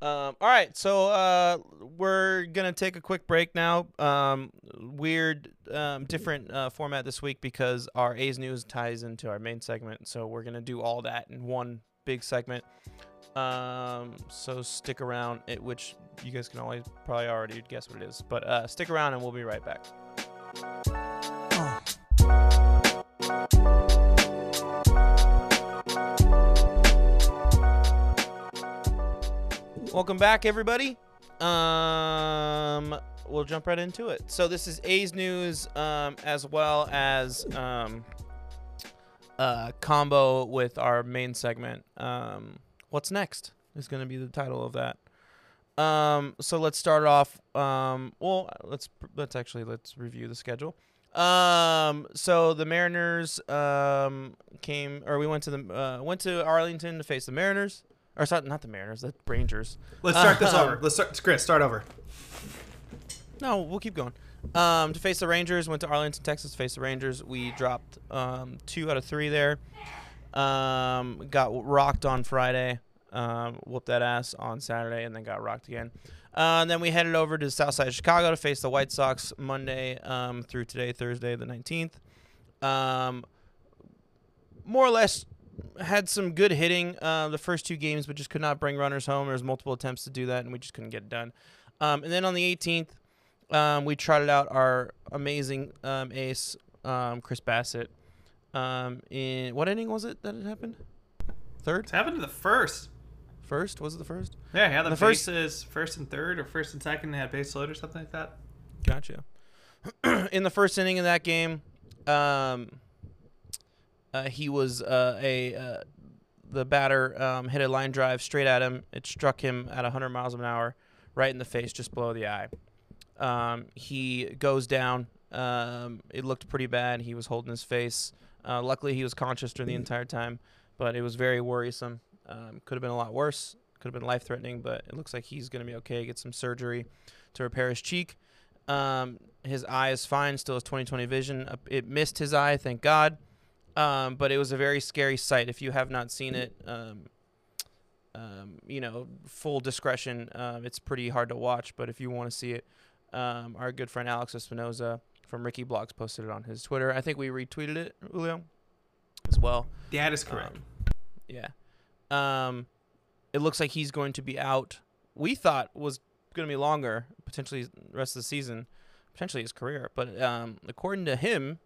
Um, all right, so uh, we're going to take a quick break now. Um, weird, um, different uh, format this week because our A's News ties into our main segment, so we're going to do all that in one big segment. Um, so stick around, at which you guys can always probably already guess what it is. But uh, stick around, and we'll be right back. Uh. Welcome back, everybody. Um, we'll jump right into it. So this is A's News, um, as well as um, a combo with our main segment. Um, what's next is going to be the title of that. Um, so let's start off. Um, well, let's let's actually let's review the schedule. Um, so the Mariners um, came, or we went to the uh, went to Arlington to face the Mariners. Or not the Mariners, the Rangers. Let's start this uh, over. Let's start, Chris. Start over. No, we'll keep going. Um, to face the Rangers, went to Arlington, Texas. To face the Rangers, we dropped um, two out of three there. Um, got rocked on Friday. Um, whooped that ass on Saturday, and then got rocked again. Uh, and then we headed over to the South Side of Chicago to face the White Sox Monday um, through today, Thursday the nineteenth. Um, more or less. Had some good hitting uh, the first two games, but just could not bring runners home. There was multiple attempts to do that, and we just couldn't get it done. Um, and then on the eighteenth, um, we trotted out our amazing um, ace, um, Chris Bassitt. Um, in what inning was it that it happened? Third? It happened in the first. First? Was it the first? Yeah, yeah. The, the first is first and third, or first and second, and had base load or something like that. Gotcha. In the first inning of that game, um, Uh, he was uh, a uh, the batter um, hit a line drive straight at him. It struck him at one hundred miles an hour, right in the face, just below the eye. Um, he goes down. Um, it looked pretty bad. He was holding his face. Uh, luckily, he was conscious during the entire time, but it was very worrisome. Um, could have been a lot worse. Could have been life-threatening, but it looks like he's going to be okay. Get some surgery to repair his cheek. Um, his eye is fine. Still has twenty twenty vision. It missed his eye. Thank God. Um, but it was a very scary sight. If you have not seen it, um, um, you know, full discretion, um, it's pretty hard to watch. But if you want to see it, um, our good friend Alex Espinoza from Ricky Blogs posted it on his Twitter. I think we retweeted it, Julio, as well. That is correct. Um, yeah. Um, it looks like he's going to be out. We thought was going to be longer, potentially the rest of the season, potentially his career. But um, according to him,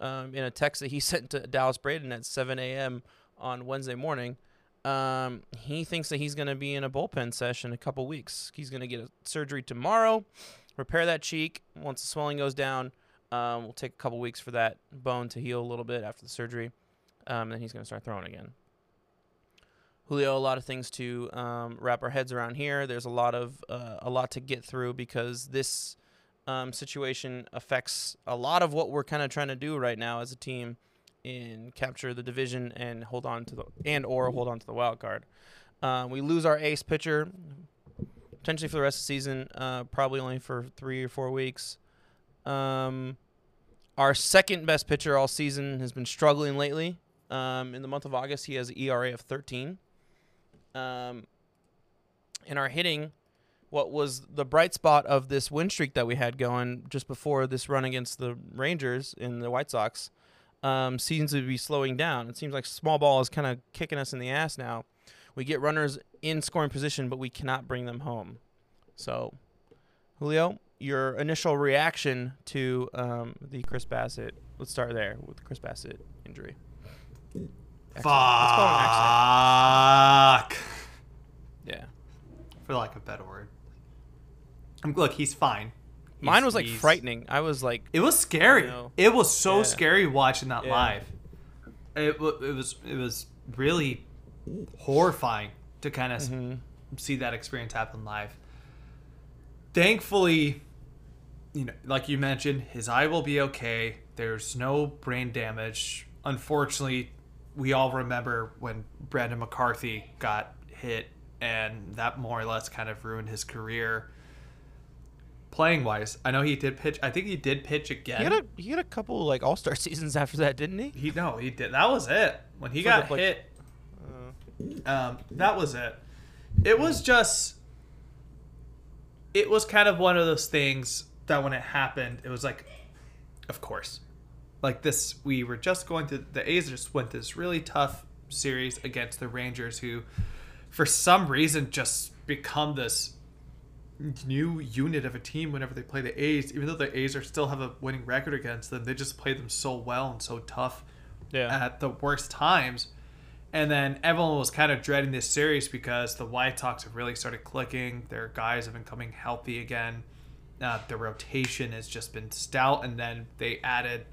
Um, in a text that he sent to Dallas Braden at seven a m on Wednesday morning, um, he thinks that he's going to be in a bullpen session in a couple weeks. He's going to get a surgery tomorrow, repair that cheek. Once the swelling goes down, um, we'll take a couple weeks for that bone to heal a little bit after the surgery. Um, and then he's going to start throwing again. Julio, a lot of things to um, wrap our heads around here. There's a lot of uh, a lot to get through because this. Um, situation affects a lot of what we're kind of trying to do right now as a team in capture the division and hold on to the and or hold on to the wild card. Um, we lose our ace pitcher potentially for the rest of the season, uh, probably only for three or four weeks. Um, our second best pitcher all season has been struggling lately. Um, in the month of August, he has an E R A of thirteen. Um, and our hitting. What was the bright spot of this win streak that we had going just before this run against the Rangers and the White Sox um, seems to be slowing down. It seems like small ball is kind of kicking us in the ass now. We get runners in scoring position, but we cannot bring them home. So, Julio, your initial reaction to um, the Chris Bassitt. Let's start there with the Chris Bassitt injury. Fuck. Let's call it an accident. Yeah. For lack of a better word. Look, he's fine. He's, Mine was like frightening. I was like, it was scary. You know, it was so yeah. scary watching that yeah. live. it, it was it was really horrifying to kind of mm-hmm. see that experience happen live. Thankfully, you know, like you mentioned, his eye will be okay. There's no brain damage. Unfortunately, we all remember when Brandon McCarthy got hit, and that more or less kind of ruined his career playing-wise. I know he did pitch. I think he did pitch again. He had a, he had a couple, like, all-star seasons after that, didn't he? He No, he did. That was it. When he For got the, like, hit, uh, um, that was it. It was just... It was kind of one of those things that when it happened, it was like, of course. Like this, we were just going to, the A's just went this really tough series against the Rangers, who for some reason just become this new unit of a team whenever they play the A's. Even though the A's are still have a winning record against them, they just play them so well and so tough yeah. at the worst times. And then everyone was kind of dreading this series because the White Sox have really started clicking. Their guys have been coming healthy again. Uh, the rotation has just been stout. And then they added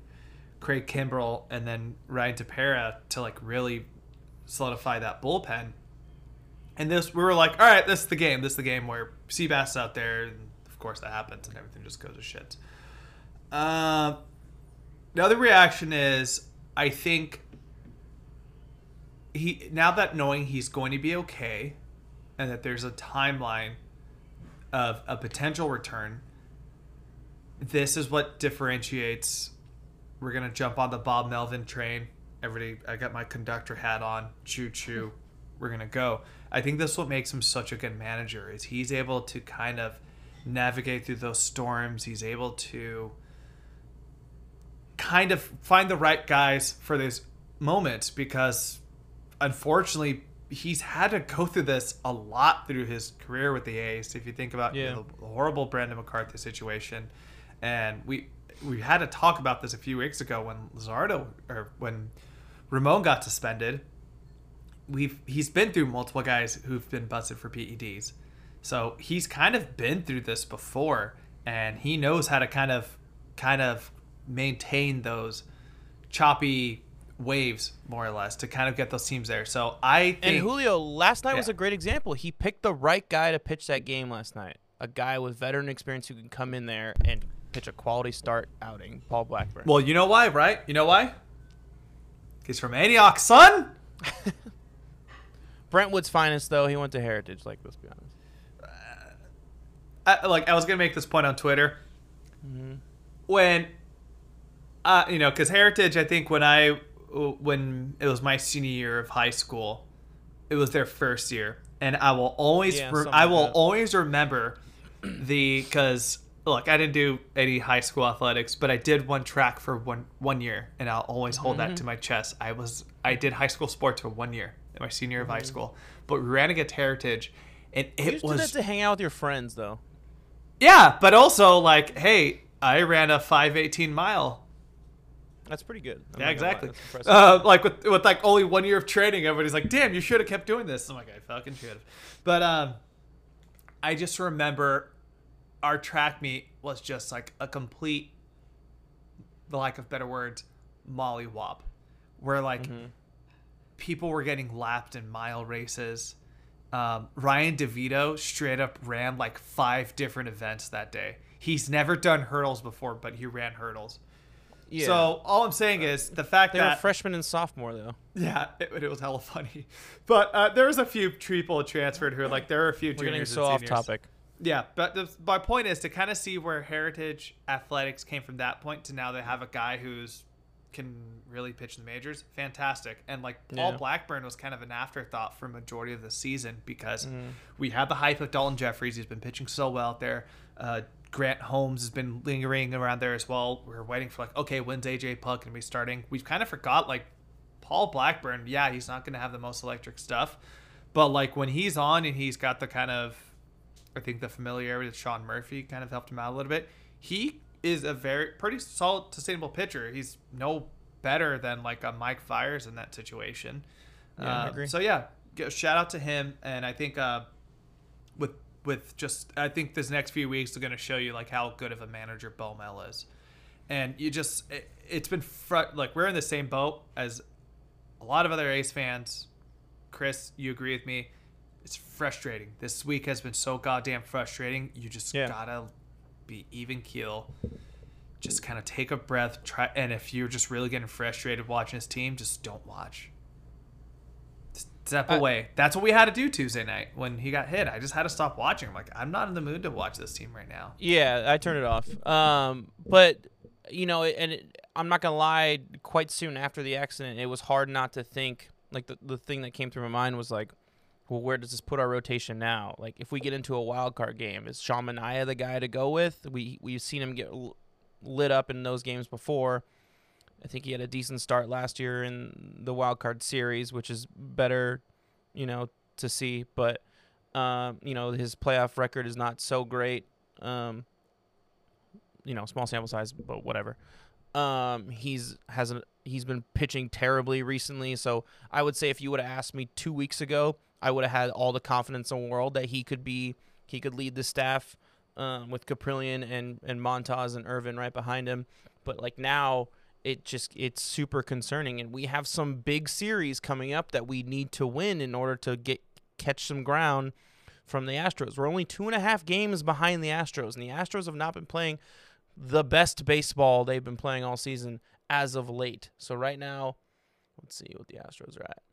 Craig Kimbrell and then Ryan Tepera to like really solidify that bullpen. And this, we were like, all right, this is the game. This is the game where Seabass out there. And of course, that happens and everything just goes to shit. Uh, the other reaction is, I think... He now that knowing he's going to be okay and that there's a timeline of a potential return, this is what differentiates. We're going to jump on the Bob Melvin train. Everybody, I got my conductor hat on. Choo choo. We're going to go. I think that's what makes him such a good manager is he's able to kind of navigate through those storms. He's able to kind of find the right guys for these moments because... Unfortunately, he's had to go through this a lot through his career with the A's. If you think about yeah. you know, the horrible Brandon McCarthy situation, and we we had to talk about this a few weeks ago when Luzardo or when Ramon got suspended. We've he's been through multiple guys who've been busted for P E Ds, so he's kind of been through this before, and he knows how to kind of kind of maintain those choppy waves, more or less, to kind of get those teams there. So I think... And Julio, last night yeah. was a great example. He picked the right guy to pitch that game last night. A guy with veteran experience who can come in there and pitch a quality start outing, Paul Blackburn. Well, you know why, right? You know why? He's from Antioch, son! Brentwood's finest, though. He went to Heritage, like, let's be honest. Uh, I, like, I was going to make this point on Twitter. Mm-hmm. When, uh, you know, because Heritage, I think when I... when it was my senior year of high school, it was their first year, and I will always yeah, re- I will like always remember the because look, I didn't do any high school athletics, but I did one track for one one year, and I'll always hold mm-hmm. that to my chest. I was I did high school sports for one year, my senior year mm-hmm. of high school, but we ran against Heritage, and it you used was to, have to hang out with your friends though. Yeah, but also like, hey, I ran a five eighteen mile. That's pretty good. I'm yeah, exactly. Uh, like with with like only one year of training, everybody's like, "Damn, you should have kept doing this." I'm like, "I fucking should have." But um, I just remember our track meet was just like a complete, the lack of better words, mollywop, where like mm-hmm. people were getting lapped in mile races. Um, Ryan DeVito straight up ran like five different events that day. He's never done hurdles before, but he ran hurdles. Yeah. So all I'm saying is the fact they that they were freshman and sophomore though. Yeah, it, it was hella funny, but uh, there was a few people transferred who were like there are a few we're juniors so and seniors. Off topic. Yeah, but the, my point is to kind of see where Heritage Athletics came from that point to now they have a guy who's can really pitch in the majors. Fantastic, and like Paul yeah. Blackburn was kind of an afterthought for majority of the season because mm. we had the hype of Dalton Jeffries. He's been pitching so well out there. Uh, Grant Holmes has been lingering around there as well. We're waiting for like, okay, when's A J Puck gonna be starting? We've kind of forgot like Paul Blackburn. Yeah, he's not gonna have the most electric stuff, but like when he's on and he's got the kind of, I think the familiarity with Sean Murphy kind of helped him out a little bit. He is a very pretty solid, sustainable pitcher. He's no better than like a Mike Fiers in that situation. Yeah, um, I agree. So yeah, shout out to him, and I think uh, with. With just, I think this next few weeks are going to show you like how good of a manager Baumel is, and you just it, it's been fr- like we're in the same boat as a lot of other A's fans. Chris, you agree with me. It's frustrating. This week has been so goddamn frustrating. You just yeah. gotta be even keel. Just kind of take a breath. Try, and if you're just really getting frustrated watching this team, just don't watch. Step I, away. That's what we had to do Tuesday night when he got hit. I just had to stop watching. I'm like, I'm not in the mood to watch this team right now. Yeah, I turned it off. Um, but you know, and it, I'm not gonna lie. Quite soon after the accident, it was hard not to think. Like the the thing that came through my mind was like, well, where does this put our rotation now? Like, if we get into a wild card game, is Shamania the guy to go with? We we've seen him get lit up in those games before. I think he had a decent start last year in the wild card series, which is better, you know, to see. But um, you know, his playoff record is not so great. Um, you know, small sample size, but whatever. Um, he's has an, he's been pitching terribly recently. So I would say if you would have asked me two weeks ago, I would have had all the confidence in the world that he could be, he could lead the staff um, with Kaprielian and, and Montas and Irvin right behind him. But like now, it just, it's super concerning. And we have some big series coming up that we need to win in order to get catch some ground from the Astros. We're only two and a half games behind the Astros, and the Astros have not been playing the best baseball they've been playing all season as of late. So right now, let's see what the Astros are at.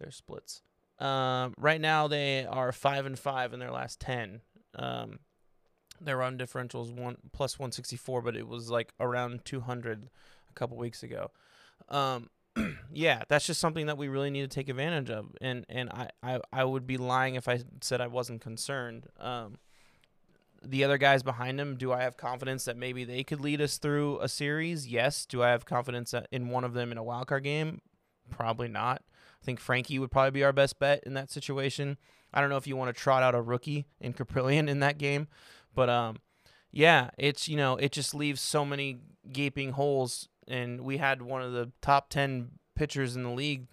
Their splits. Um, right now they are five and five in their last ten. Um, their run differential is one plus one sixty four, but it was like around two hundred a couple weeks ago. Um, yeah, that's just something that we really need to take advantage of. And and I, I, I would be lying if I said I wasn't concerned. Um, the other guys behind them, do I have confidence that maybe they could lead us through a series? Yes. Do I have confidence in one of them in a wild card game? Probably not. I think Frankie would probably be our best bet in that situation. I don't know if you want to trot out a rookie in Kaprielian in that game, but um, yeah, it's, you know, it just leaves so many gaping holes. And we had one of the top ten pitchers in the league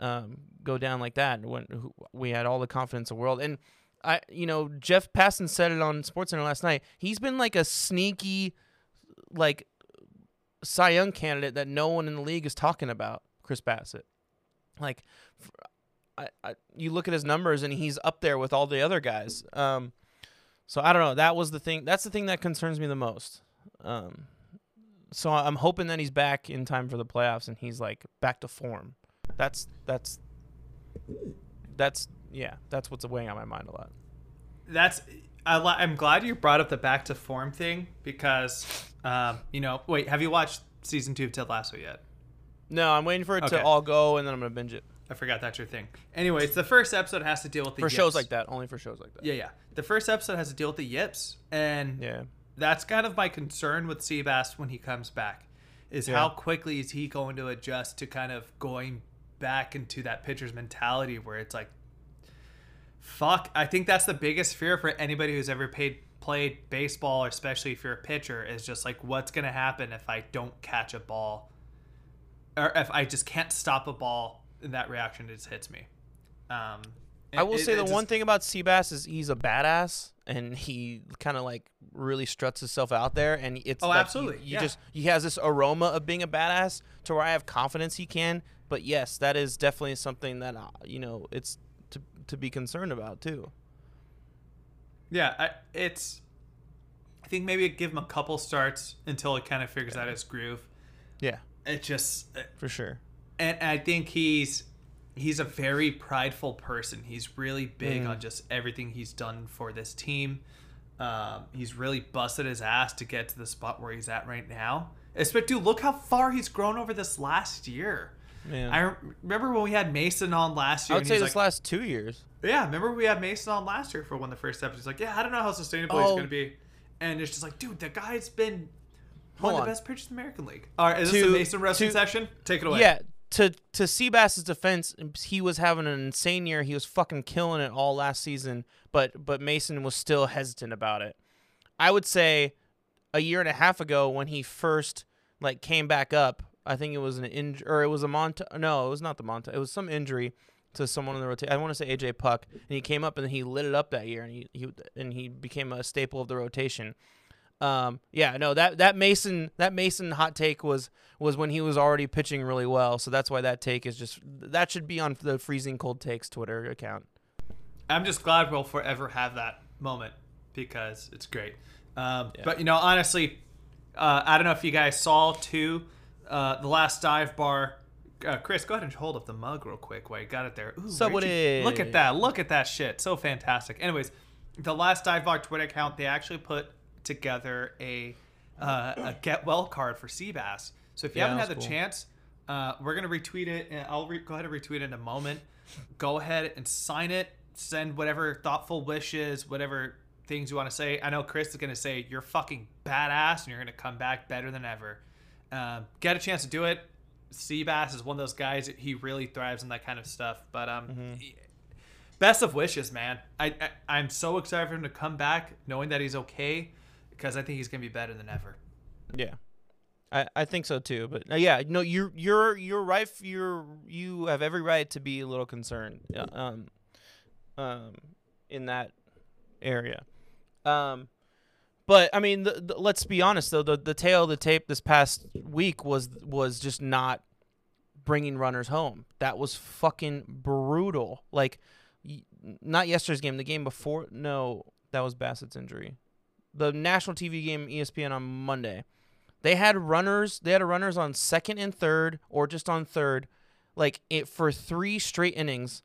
um, go down like that. When we had all the confidence in the world, and I, you know, Jeff Passan said it on SportsCenter last night. He's been like a sneaky, like Cy Young candidate that no one in the league is talking about. Chris Bassitt. Like, I, I, you look at his numbers, and he's up there with all the other guys. Um, so I don't know. That was the thing. That's the thing that concerns me the most. Um, so I'm hoping that he's back in time for the playoffs, and he's like back to form. That's that's that's yeah. That's what's weighing on my mind a lot. That's. I li- I'm glad you brought up the back to form thing because, um, you know. Wait, have you watched season two of Ted Lasso yet? No, I'm waiting for it okay. to all go, and then I'm going to binge it. I forgot that's your thing. Anyways, the first episode has to deal with the for yips. For shows like that, only for shows like that. Yeah, yeah. The first episode has to deal with the yips, and yeah. that's kind of my concern with Seabass when he comes back, is yeah. how quickly is he going to adjust to kind of going back into that pitcher's mentality where it's like, fuck, I think that's the biggest fear for anybody who's ever paid, played baseball, especially if you're a pitcher, is just like, what's going to happen if I don't catch a ball? Or if I just can't stop a ball, that reaction just hits me. Um, I will it, say it, the it just, one thing about Seabass is he's a badass, and he kind of like really struts himself out there, and it's oh, like absolutely, you, you yeah. just he has this aroma of being a badass to where I have confidence he can. But yes, that is definitely something that you know it's to to be concerned about too. Yeah, I, it's. I think maybe give him a couple starts until it kind of figures yeah. out his groove. Yeah. It just for sure, and I think he's he's a very prideful person. He's really big mm. on just everything he's done for this team. Um, he's really busted his ass to get to the spot where he's at right now. Especially, dude, look how far he's grown over this last year. Man. I remember when we had Mason on last year. I would and say this like, last two years. Yeah, remember we had Mason on last year for one of the first episodes. He's like, yeah, I don't know how sustainable oh. he's going to be, and it's just like, dude, the guy's been. One Hold of the on. best pitchers in the American League. All right, is to, this a Mason Rustin session? Take it away. Yeah, to to Seabass's defense, he was having an insane year. He was fucking killing it all last season, but but Mason was still hesitant about it. I would say a year and a half ago when he first like came back up, I think it was an injury or it was a Mont. No, it was not the Mont. It was some injury to someone in the rotation. I want to say A J Puck, and he came up and he lit it up that year, and he, he and he became a staple of the rotation. Um, yeah, no, that that Mason that Mason hot take was was when he was already pitching really well, so that's why that take is just that should be on the Freezing Cold Takes Twitter account. I'm just glad we'll forever have that moment because it's great. Um, yeah. But you know, honestly, uh, I don't know if you guys saw too uh, the last dive bar. Uh, Chris, go ahead and hold up the mug real quick while you got it there. Ooh, so what is? Look at that! Look at that shit! So fantastic. Anyways, the last dive bar Twitter account, they actually put together a uh, a get well card for Seabass. So if you yeah, haven't had the cool. chance, uh, we're gonna retweet it, and I'll re- go ahead and retweet it in a moment. Go ahead and sign it. Send whatever thoughtful wishes, whatever things you want to say. I know Chris is gonna say you're fucking badass, and you're gonna come back better than ever. Uh, get a chance to do it. Seabass is one of those guys. He really thrives on that kind of stuff. But um, mm-hmm. he, best of wishes, man. I, I I'm so excited for him to come back, knowing that he's okay, because I think he's gonna be better than ever. Yeah, I, I think so too. But uh, yeah, no, you're you're you're right. You're you have every right to be a little concerned. Um, um, in that area. Um. But I mean, the, the, let's be honest though. The the tail of the tape this past week was was just not bringing runners home. That was fucking brutal. Like, y- not yesterday's game, the game before. No, that was Bassitt's injury. The national T V game, E S P N on Monday, they had runners. They had runners on second and third, or just on third, like it for three straight innings,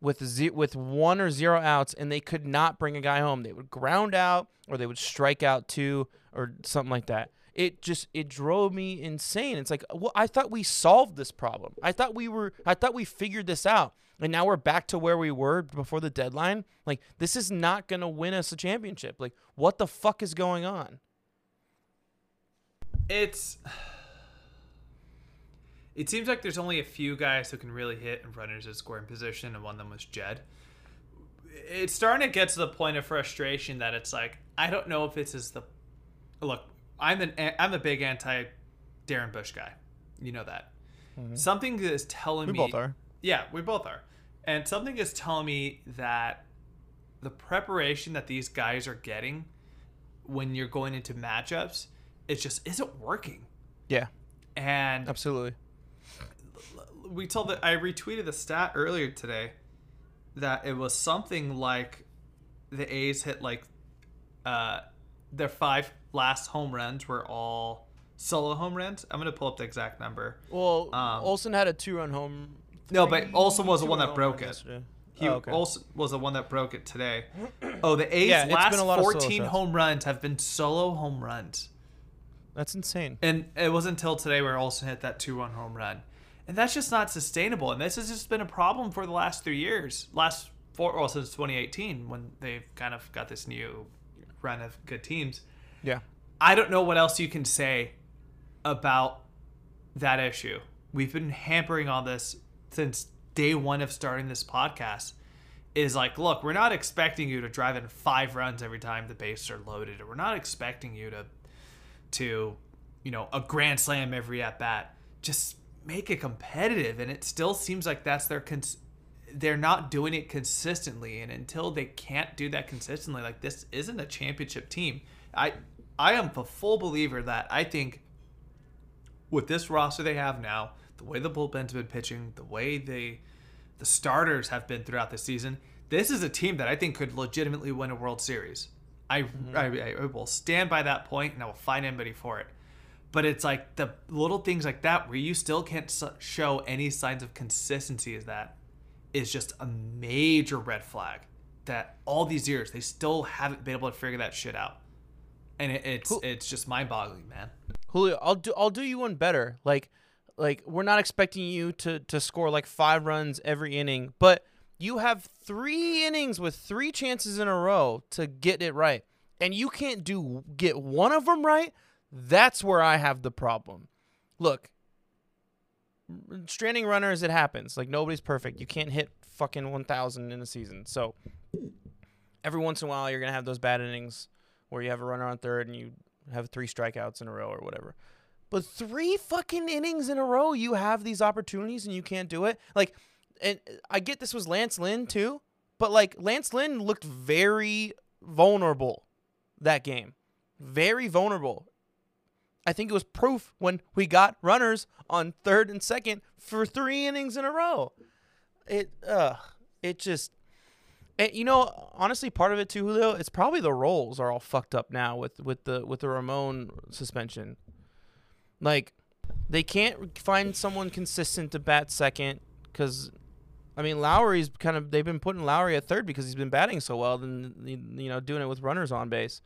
with ze- with one or zero outs, and they could not bring a guy home. They would ground out, or they would strike out two, or something like that. It just it drove me insane. It's like, well, I thought we solved this problem. I thought we were I thought we figured this out, and now we're back to where we were before the deadline. Like, this is not gonna win us a championship. Like, what the fuck is going on? It's It seems like there's only a few guys who can really hit and runners at scoring position, and one of them was Jed. It's starting to get to the point of frustration that it's like, I don't know if this is the look. I'm an I'm a big anti Darren Bush guy, you know that. Mm-hmm. Something is telling we me we both are. Yeah, we both are, and something is telling me that the preparation that these guys are getting when you're going into matchups, it just isn't working. Yeah, and absolutely. We told that I retweeted the stat earlier today that it was something like the A's hit like uh, their five last home runs were all solo home runs. I'm gonna pull up the exact number. Well, um, Olsen had a two-run home. Three, no, but Olsen was the one that broke it. Yesterday. He oh, okay. Olsen was the one that broke it today. Oh, the A's yeah, last fourteen home runs have been solo home runs. That's insane. And it wasn't until today where Olsen hit that two-run home run. And that's just not sustainable. And this has just been a problem for the last three years, last four, well, since twenty eighteen, when they've kind of got this new run of good teams. Yeah. I don't know what else you can say about that issue. We've been hampering all this since day one of starting this podcast. It is like, look, we're not expecting you to drive in five runs every time the bases are loaded. We're not expecting you to, to, you know, a grand slam every at bat. Just make it competitive, and it still seems like that's their cons- they're not doing it consistently, and until they can't do that consistently, like, this isn't a championship team. I I am a full believer that I think with this roster they have now, the way the bullpen's been pitching, the way they the starters have been throughout the season, this is a team that I think could legitimately win a World Series. I, mm-hmm. I, I will stand by that point, and I will fight anybody for it. But it's like the little things like that where you still can't show any signs of consistency is that is just a major red flag that all these years they still haven't been able to figure that shit out. And it, it's it's just mind-boggling, man. Julio, I'll do I'll do you one better. Like like we're not expecting you to to score like five runs every inning, but you have three innings with three chances in a row to get it right. And you can't do get one of them right. That's where I have the problem. Look, stranding runners, it happens. Like, nobody's perfect. You can't hit fucking one thousand in a season. So every once in a while, you're going to have those bad innings where you have a runner on third and you have three strikeouts in a row or whatever. But three fucking innings in a row, you have these opportunities and you can't do it. Like, and I get this was Lance Lynn too, but like Lance Lynn looked very vulnerable that game. very vulnerable. I think it was proof when we got runners on third and second for three innings in a row. It, uh, it just, it, you know, honestly, part of it too, Julio, it's probably the roles are all fucked up now with, with the with the Ramon suspension. Like, they can't find someone consistent to bat second because, I mean, Lowry's kind of, they've been putting Lowry at third because he's been batting so well and, you know, doing it with runners on base.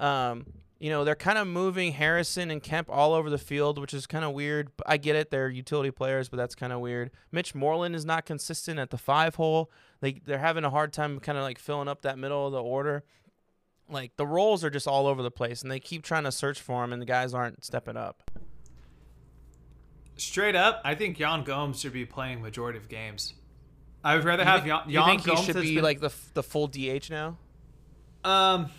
Um, You know, they're kind of moving Harrison and Kemp all over the field, which is kind of weird. I get it. They're utility players, but that's kind of weird. Mitch Moreland is not consistent at the five hole. They, they're having a hard time kind of like filling up that middle of the order. Like, the roles are just all over the place, and they keep trying to search for them, and the guys aren't stepping up. Straight up, I think Yan Gomes should be playing majority of games. I would rather you have think, Yan, Yan Gomes. You think he should be been... like the, the full D H now? Um...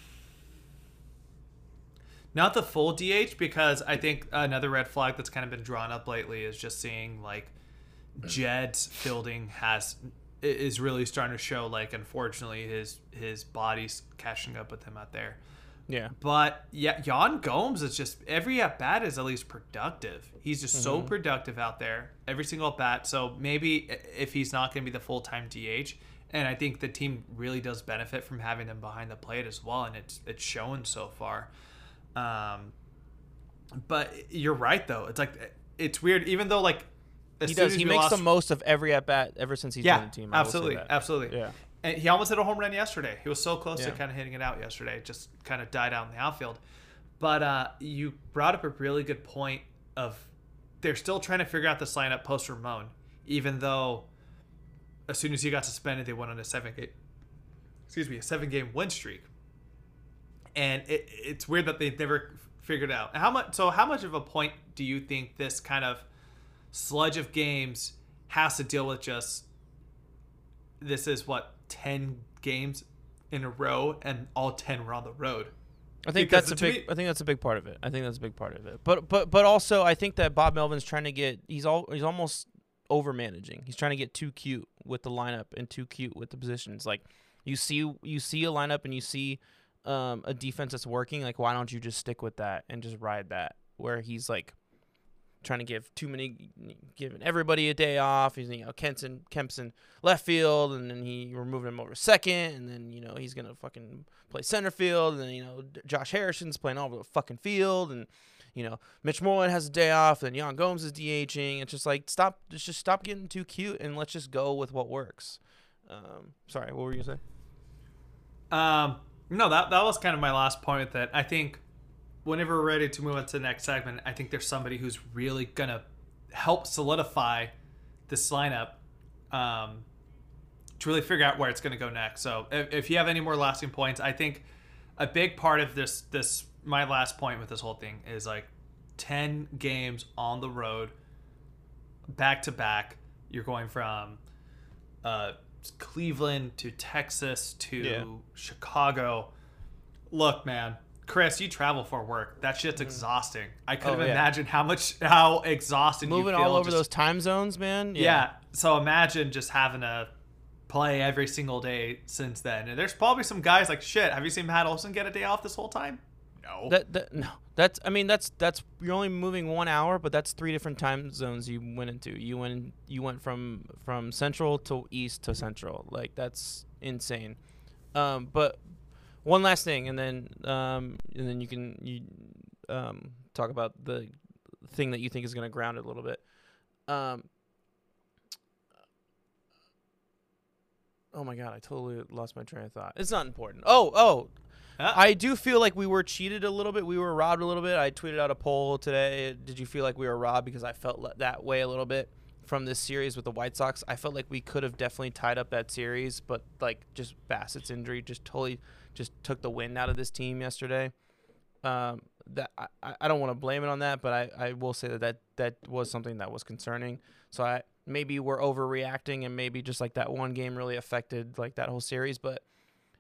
Not the full D H, because I think another red flag that's kind of been drawn up lately is just seeing, like, Jed's fielding has is really starting to show, like, unfortunately, his his body's catching up with him out there. Yeah. But, yeah, Yan Gomes is just, every at-bat is at least productive. He's just mm-hmm. so productive out there, every single bat. So maybe if he's not going to be the full-time D H, and I think the team really does benefit from having him behind the plate as well, and it's it's shown so far. Um, but you're right though. It's like, it's weird. Even though like he does, he makes lost... the most of every at bat ever since he's yeah, been on the team. I absolutely, absolutely. Yeah. And he almost hit a home run yesterday. He was so close yeah. to kind of hitting it out yesterday. It just kind of died out in the outfield. But uh, you brought up a really good point of they're still trying to figure out this lineup post Ramon. Even though as soon as he got suspended, they went on a seven game, excuse me, a seven game win streak. And it, it's weird that they've never figured out how much. So how much of a point do you think this kind of sludge of games has to deal with? Just this is what ten games in a row, and all ten were on the road. I think because that's a big. Me, I think that's a big part of it. I think that's a big part of it. But but but also, I think that Bob Melvin's trying to get. He's all. He's almost over managing. He's trying to get too cute with the lineup and too cute with the positions. Like you see, you see a lineup and you see. Um, a defense that's working, like, why don't you just stick with that and just ride that? Where he's like trying to give too many, giving everybody a day off. He's, you know, Kenson, Kemp's in left field, and then he we're moving him over second, and then, you know, he's gonna fucking play center field, and then, you know, Josh Harrison's playing all over the fucking field, and, you know, Mitch Moreland has a day off, and Yan Gomes is DHing. It's just like, stop, just stop getting too cute, and let's just go with what works. Um, sorry, what were you saying? Um. No, that that was kind of my last point with it. I think whenever we're ready to move on to the next segment, I think there's somebody who's really going to help solidify this lineup um, to really figure out where it's going to go next. So if, if you have any more lasting points, I think a big part of this, this my last point with this whole thing is like ten games on the road, back to back. You're going from... Uh, Cleveland to Texas to yeah. Chicago. Look, man, Chris, you travel for work. That shit's exhausting. I couldn't oh, yeah. imagine how much how exhausted moving you feel all over just, those time zones, man. Yeah. yeah. So imagine just having to play every single day since then. And there's probably some guys like shit. Have you seen Matt Olson get a day off this whole time? No. That, that no. That's I mean that's that's you're only moving one hour, but that's three different time zones you went into. You went you went from from central to east to central. Like, that's insane. Um, but one last thing, and then um, and then you can you um, talk about the thing that you think is going to ground it a little bit. Um, oh my god, I totally lost my train of thought. It's not important. Oh oh. I do feel like we were cheated a little bit. We were robbed a little bit. I tweeted out a poll today. Did you feel like we were robbed? Because I felt that way a little bit from this series with the White Sox. I felt like we could have definitely tied up that series, but like just Bassitt's injury just totally just took the wind out of this team yesterday. Um, that I, I don't want to blame it on that, but I, I will say that, that that was something that was concerning. So I maybe we're overreacting, and maybe just like that one game really affected like that whole series, but.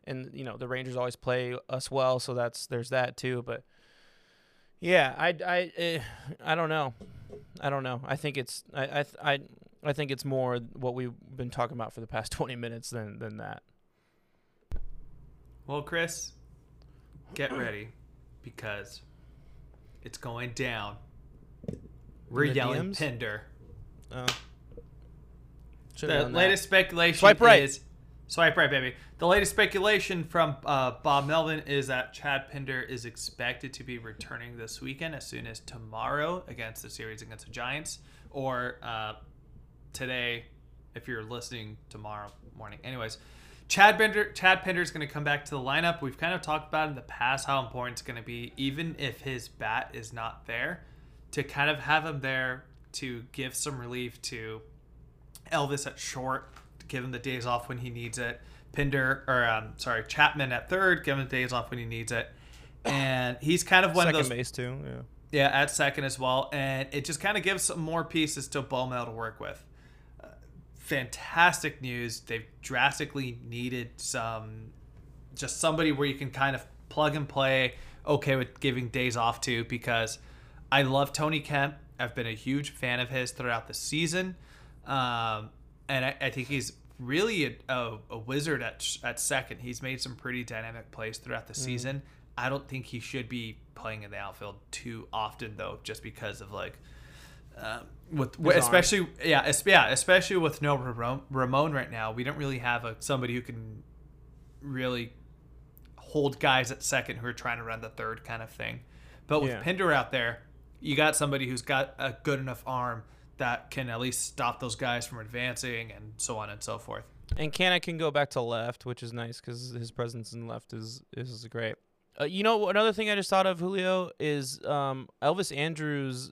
And, you know, the Rangers always play us well, so that's there's that too. But, yeah, I, I, I don't know. I don't know. I think it's I, I, I think it's more what we've been talking about for the past twenty minutes than, than that. Well, Chris, get ready. because it's going down. We're yelling D Ms? Pinder. Oh. The latest that. speculation swipe right. is... Swipe right, baby. The latest speculation from uh, Bob Melvin is that Chad Pinder is expected to be returning this weekend as soon as tomorrow against the series against the Giants, or uh, today if you're listening tomorrow morning. Anyways, Chad Pinder Chad Pinder is going to come back to the lineup. We've kind of talked about in the past how important it's going to be, even if his bat is not there, to kind of have him there to give some relief to Elvis at short, give him the days off when he needs it. Pinder, or um, sorry, Chapman at third, give him the days off when he needs it. And he's kind of one second of those. Second base too, yeah. Yeah, at second as well. And it just kind of gives some more pieces to Baumel to work with. Uh, fantastic news. They've drastically needed some, just somebody where you can kind of plug and play, okay with giving days off to, because I love Tony Kemp. I've been a huge fan of his throughout the season. Um, and I, I think he's really a, a, a wizard at at second. He's made some pretty dynamic plays throughout the mm-hmm. season. I don't think he should be playing in the outfield too often, though, just because of like, um, with Bizarre. especially yeah, es- yeah, especially with no Ramon, Ramon right now, we don't really have a somebody who can really hold guys at second who are trying to run the third kind of thing. But with yeah. Pinder out there, you got somebody who's got a good enough arm that can at least stop those guys from advancing and so on and so forth. And Canna can go back to left, which is nice because his presence in left is is great. Uh, you know, another thing I just thought of, Julio, is um, Elvis Andrus'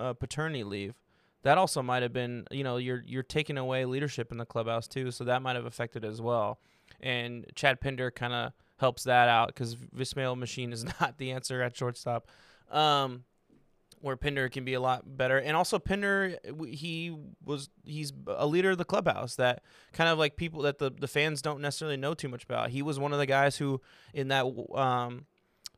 uh, paternity leave. That also might have been, you know, you're you're taking away leadership in the clubhouse too, so that might have affected as well. And Chad Pinder kind of helps that out because Vismail Machine is not the answer at shortstop. Um, where Pinder can be a lot better. And also Pinder, he was he's a leader of the clubhouse that kind of like people that the, the fans don't necessarily know too much about. He was one of the guys who in that um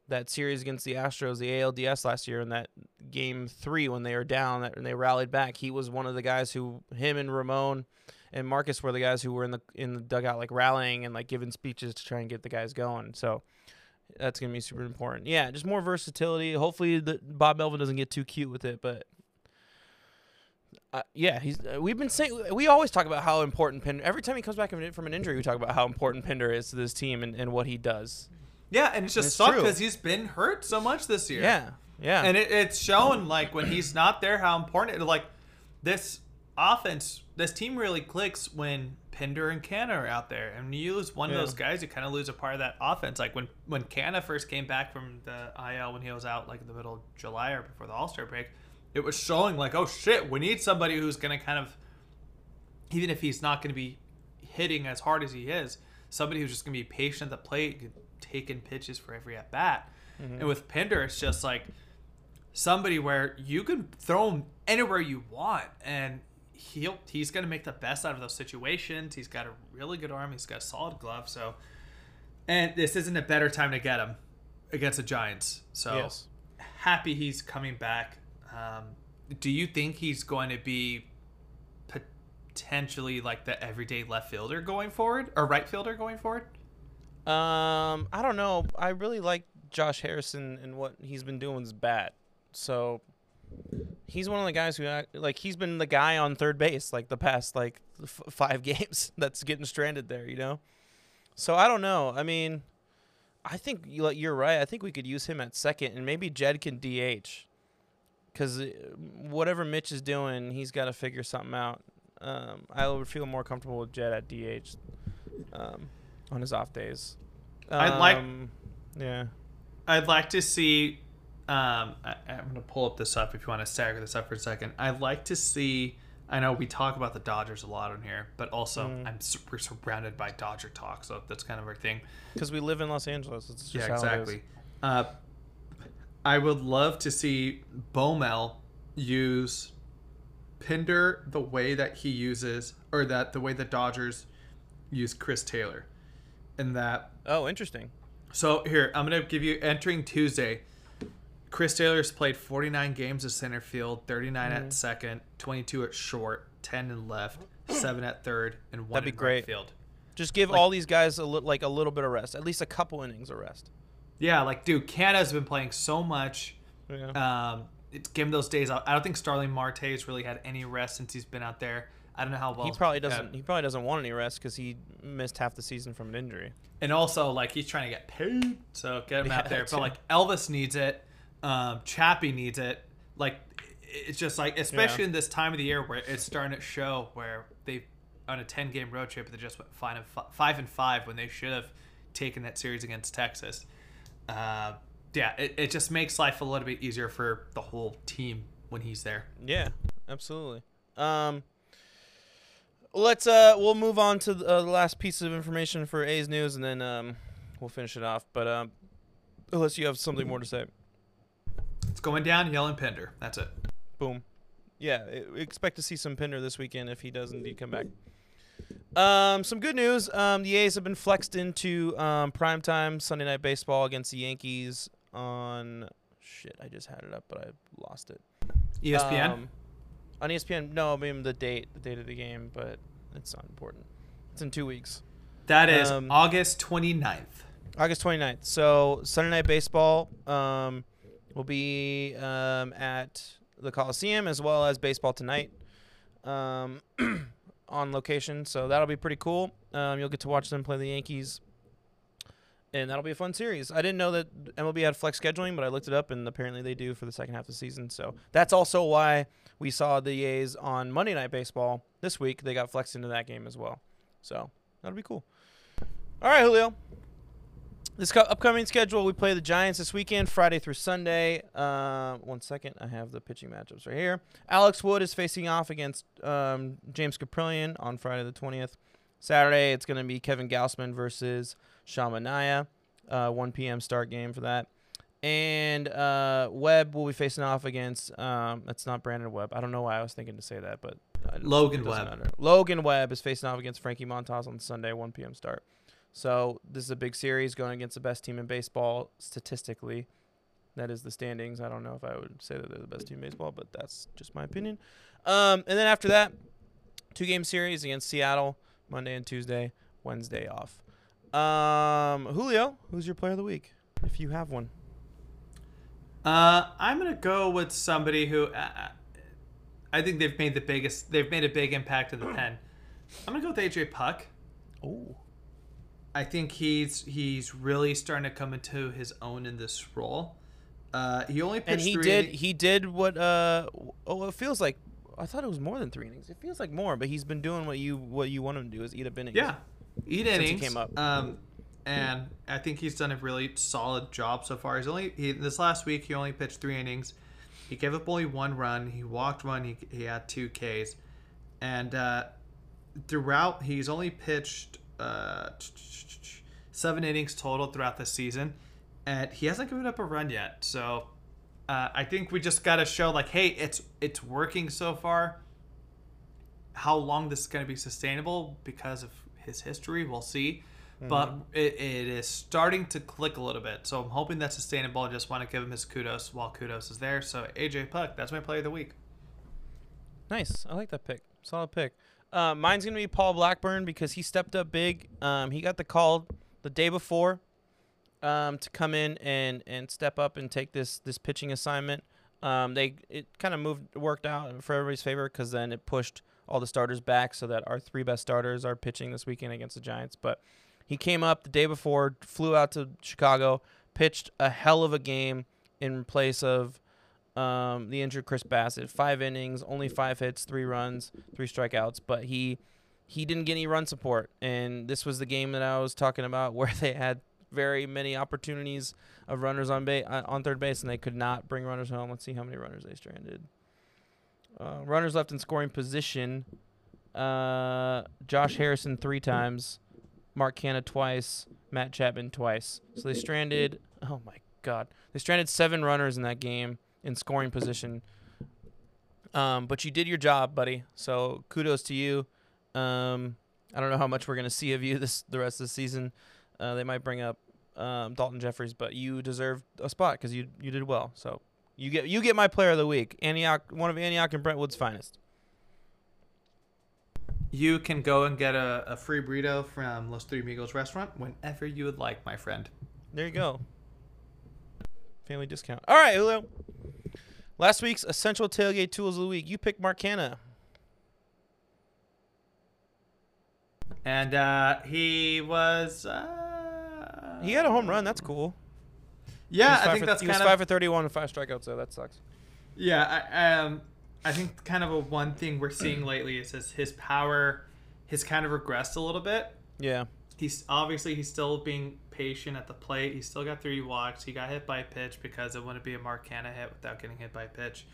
that series against the Astros, the A L D S last year in that game three when they were down and they rallied back, he was one of the guys who him and Ramon and Marcus were the guys who were in the in the dugout like rallying and like giving speeches to try and get the guys going. So that's going to be super important. Yeah, just more versatility. Hopefully the, Bob Melvin doesn't get too cute with it, but uh, yeah, he's uh, we've been saying we always talk about how important Pinder. Every time he comes back from an injury, we talk about how important Pinder is to this team and, and what he does. Yeah, and it's just it's sucked because he's been hurt so much this year. Yeah, yeah. And it, it's shown like when he's not there how important it, like this offense, this team really clicks when Pinder and Canna are out there, and you lose one yeah. of those guys, you kind of lose a part of that offense. Like when when Canna first came back from the I L when he was out like in the middle of July or before the All-Star break, it was showing like, oh shit, we need somebody who's going to kind of, even if he's not going to be hitting as hard as he is, somebody who's just going to be patient at the plate, taking pitches for every at bat. Mm-hmm. And with Pinder, it's just like somebody where you can throw him anywhere you want, and He'll, he's going to make the best out of those situations. He's got a really good arm. He's got a solid glove. So, and this isn't a better time to get him against the Giants. So yes. happy he's coming back. Um, do you think he's going to be potentially like the everyday left fielder going forward or right fielder going forward? Um, I don't know. I really like Josh Harrison and what he's been doing with his bat. So he's one of the guys who, like, he's been the guy on third base, like, the past, like, f- five games that's getting stranded there, you know? So, I don't know. I mean, I think you're right. I think we could use him at second, and maybe Jed can D H. Because whatever Mitch is doing, he's got to figure something out. Um, I would feel more comfortable with Jed at D H um, on his off days. Um, I'd like... Yeah. I'd like to see... Um, I, I'm gonna pull up this up if you want to stagger this up for a second. I'd like to see. I know we talk about the Dodgers a lot on here, but also mm. I'm super surrounded by Dodger talk, so that's kind of our thing. Because we live in Los Angeles, it's just yeah, exactly. How it is. Uh, I would love to see Baumel use Pinder the way that he uses, or that the way the Dodgers use Chris Taylor, and that. Oh, interesting. So here I'm gonna give you entering Tuesday. Chris Taylor's played forty-nine games at center field, thirty-nine mm-hmm. at second, twenty-two at short, ten in left, seven at third, and one That'd be in great. right field. Just give like, all these guys a li- like a little bit of rest, at least a couple innings of rest. Yeah, like, dude, Canada's been playing so much. Yeah. Um, it's given those days out. I don't think Starling Marte's really had any rest since he's been out there. I don't know how well he probably doesn't. He probably doesn't want any rest because he missed half the season from an injury. And also, like, he's trying to get paid, so get him yeah, out there. But too. like Elvis needs it, um, Chappie needs it. Like, it's just like, especially yeah. in this time of the year where it's starting to show, where they on a ten-game road trip they just went five and five, five and five when they should have taken that series against Texas. Uh, yeah, it, it just makes life a little bit easier for the whole team when he's there. Yeah, absolutely. Um. Let's uh, we'll move on to the, uh, the last piece of information for A's news, and then um, we'll finish it off. But um, unless you have something more to say, it's going down. Yell and Pinder. That's it. Boom. Yeah, it, we expect to see some Pinder this weekend if he does indeed come back. Um, some good news. Um, the A's have been flexed into um, primetime Sunday Night Baseball against the Yankees on shit. I just had it up, but I lost it. E S P N. Um, On E S P N, no, I mean the date, the date of the game, but it's not important. It's in two weeks. That is um, August twenty-ninth. August twenty-ninth. So Sunday Night Baseball um, will be um, at the Coliseum, as well as Baseball Tonight um, on location. So that'll be pretty cool. Um, you'll get to watch them play the Yankees, and that'll be a fun series. I didn't know that M L B had flex scheduling, but I looked it up, and apparently they do for the second half of the season. So that's also why we saw the A's on Monday Night Baseball this week. They got flexed into that game as well. So that'll be cool. All right, Julio. This upcoming schedule, we play the Giants this weekend, Friday through Sunday. Uh, one second. I have the pitching matchups right here. Alex Wood is facing off against um, James Kaprielian on Friday the twentieth. Saturday, it's going to be Kevin Gausman versus Shamania, uh, one p.m. start game for that. And uh, Webb will be facing off against, um, that's not Brandon Webb. I don't know why I was thinking to say that, but uh, Logan Webb. Matter. Logan Webb is facing off against Frankie Montas on Sunday, one p.m. start. So this is a big series going against the best team in baseball statistically. That is the standings. I don't know if I would say that they're the best team in baseball, but that's just my opinion. Um, and then after that, two-game series against Seattle, Monday and Tuesday, Wednesday off. Um, Julio, who's your player of the week, if you have one? Uh, I'm gonna go with somebody who uh, I think they've made the biggest. They've made a big impact in the pen. I'm gonna go with A J Puck. Oh, I think he's he's really starting to come into his own in this role. Uh, he only pitched and he three did innings. He did what? Uh, oh, it feels like. I thought it was more than three innings. It feels like more, but he's been doing what you what you want him to do is eat up innings. Yeah, eat innings. Since he came up. Um, and I think he's done a really solid job so far. He's only he, this last week he only pitched three innings. He gave up only one run. He walked one. He he had two Ks, and uh, throughout he's only pitched uh, seven innings total throughout the season, and he hasn't given up a run yet. So. Uh, I think we just got to show, like, hey, it's it's working so far. How long this is going to be sustainable because of his history, we'll see. Mm-hmm. But it, it is starting to click a little bit. So I'm hoping that's sustainable. I just want to give him his kudos while kudos is there. So A J Puck, that's my player of the week. Nice. I like that pick. Solid pick. Uh, mine's going to be Paul Blackburn because he stepped up big. Um, he got the call the day before. Um, to come in and, and step up and take this this pitching assignment. Um, they it kind of moved worked out for everybody's favor because then it pushed all the starters back so that our three best starters are pitching this weekend against the Giants. But he came up the day before, flew out to Chicago, pitched a hell of a game in place of um, the injured Chris Bassitt. Five innings, only five hits, three runs, three strikeouts. But he he didn't get any run support. And this was the game that I was talking about where they had very many opportunities of runners on base on third base, and they could not bring runners home. Let's see how many runners they stranded. Uh, runners left in scoring position. Uh, Josh Harrison three times, Mark Canha twice, Matt Chapman twice. So they stranded. Oh my God, they stranded seven runners in that game in scoring position. Um, but you did your job, buddy. So kudos to you. Um, I don't know how much we're gonna see of you this the rest of the season. Uh, they might bring up um, Dalton Jeffries, but you deserve a spot because you you did well. So you get you get my player of the week, Antioch, one of Antioch and Brentwood's finest. You can go and get a, a free burrito from Los Three Amigos restaurant whenever you would like, my friend. There you go. Family discount. All right, Julio. Last week's Essential Tailgate Tools of the Week. You picked Mark Canha. And uh, he was... Uh, he had a home run. That's cool. Yeah, I think for, that's he kind of... He was five for thirty-one with five strikeouts, so that sucks. Yeah, I, um, I think kind of a one thing we're seeing lately is his, his power has kind of regressed a little bit. Yeah. He's obviously he's still being patient at the plate. He's still got three walks. He got hit by a pitch because it wouldn't be a Mark Canha hit without getting hit by a pitch.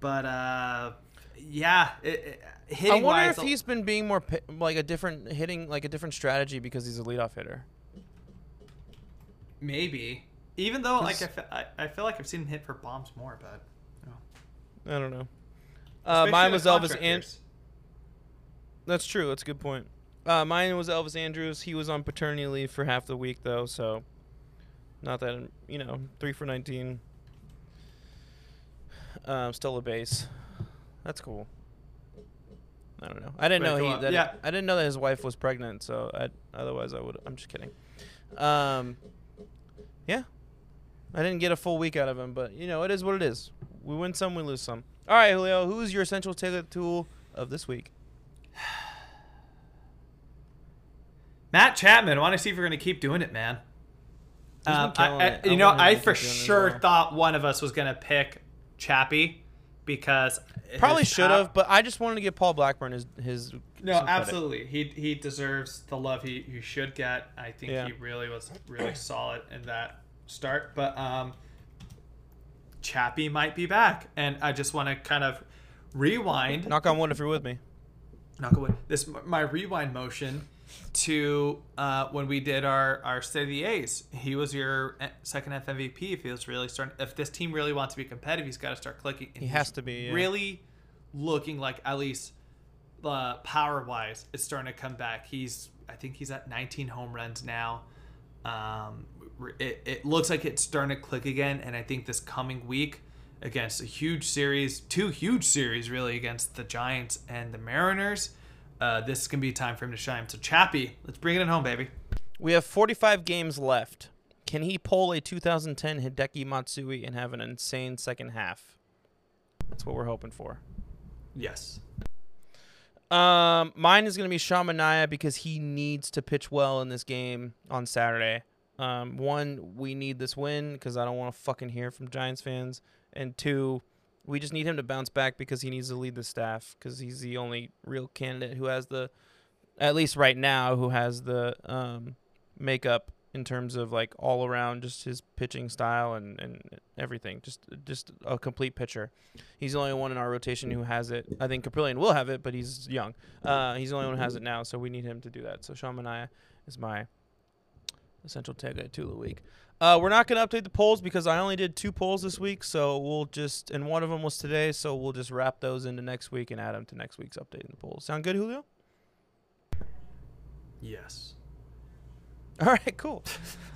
But uh, yeah, it, it, hitting. I wonder wise, if he's been being more like a different hitting, like a different strategy because he's a leadoff hitter. Maybe, even though like I, fe I, I feel like I've seen him hit for bombs more, but you know. I don't know. Uh, mine was Elvis Andrews. That's true. That's a good point. Uh, mine was Elvis Andrews. He was on paternity leave for half the week, though, so not that, you know, three for nineteen. Um, still a base. That's cool. I don't know. I didn't know he. That, yeah. I didn't know that his wife was pregnant. So I, otherwise, I would. I'm just kidding. Um, yeah, I didn't get a full week out of him, but you know, it is what it is. We win some, we lose some. All right, Julio. Who's your essential tailgate tool of this week? Matt Chapman, I want to see if you're going to keep doing it, man. Um, I, I, it. you I know, I for sure well. thought one of us was going to pick Chappie because probably should have, but I just wanted to give Paul Blackburn his his. No, absolutely, credit. he he deserves the love he, he should get. I think yeah. he really was really solid in that start, but um, Chappie might be back, and I just want to kind of rewind. Knock on wood if you're with me. Knock on wood. This my rewind motion. To uh, when we did our, our State of the A's, he was your second half M V P. If he was really starting, if this team really wants to be competitive, he's got to start clicking. And he has to be yeah. really looking like at least uh, power wise, it's starting to come back. He's I think he's at nineteen home runs now. Um, it, it looks like it's starting to click again, and I think this coming week against a huge series, two huge series really against the Giants and the Mariners. Uh, this can be time for him to shine. So Chappie, let's bring it in home, baby. We have forty-five games left. Can he pull a two thousand ten Hideki Matsui and have an insane second half? That's what we're hoping for. Yes. Um, mine is going to be Sean Manaea because he needs to pitch well in this game on Saturday. Um, one, we need this win because I don't want to fucking hear from Giants fans. And two, we just need him to bounce back because he needs to lead the staff because he's the only real candidate who has the, at least right now, who has the um, makeup in terms of like all around just his pitching style and, and everything. Just just a complete pitcher. He's the only one in our rotation who has it. I think Kaprielian will have it, but he's young. Uh, he's the only one who has it now, so we need him to do that. So Sean Manaea is my essential tailgate tool of the week. Uh, we're not going to update the polls because I only did two polls this week, so we'll just, and one of them was today, so we'll just wrap those into next week and add them to next week's update in the polls. Sound good, Julio? Yes. All right, cool.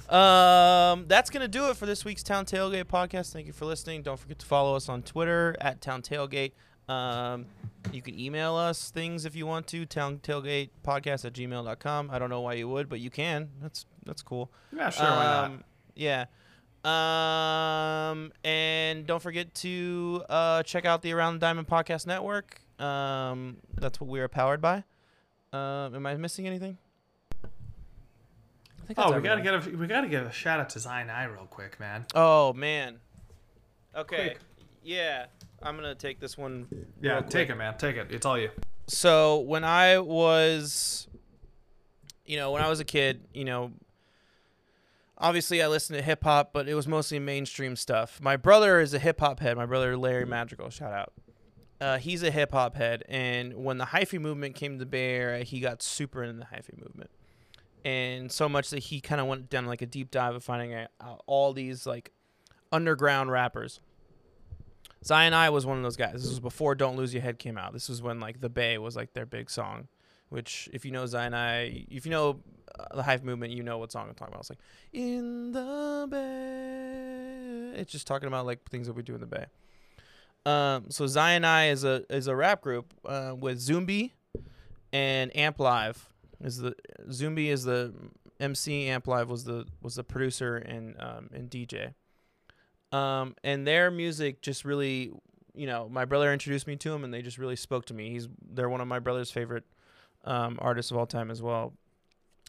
um, that's going to do it for this week's Town Tailgate podcast. Thank you for listening. Don't forget to follow us on Twitter at Town Tailgate. Um, you can email us things if you want to, town tailgate podcast at gmail dot com. I don't know why you would, but you can. That's that's cool. Yeah, sure, um, why not? Yeah. Um, and don't forget to uh, check out the Around the Diamond Podcast Network. Um, that's what we are powered by. Um, am I missing anything? I think that's oh, we gotta get a, we gotta give a shout out to Zion I real quick, man. Oh man. Okay. Quick. Yeah, I'm gonna take this one. Yeah, take it, man. Take it. It's all you. So when I was, you know, when I was a kid, you know. Obviously, I listened to hip-hop, but it was mostly mainstream stuff. My brother is a hip-hop head. My brother, Larry Madrigal, shout out. Uh, he's a hip-hop head, and when the hyphy movement came to the Bay Area, he got super into the hyphy movement. And so much that he kind of went down like a deep dive of finding out all these like underground rappers. Zion I was one of those guys. This was before Don't Lose Your Head came out. This was when like the Bay was like their big song. Which, if you know Zion I, if you know uh, the Hive Movement, you know what song I'm talking about. It's like, in the Bay. It's just talking about, like, things that we do in the Bay. Um, so Zion I is a, is a rap group uh, with Zumbi and Amp Live. Is the, Zumbi is the M C. Amp Live was the, was the producer and, um, and D J. Um, and their music just really, you know, my brother introduced me to him, and they just really spoke to me. He's they're one of my brother's favorite um, artists of all time as well.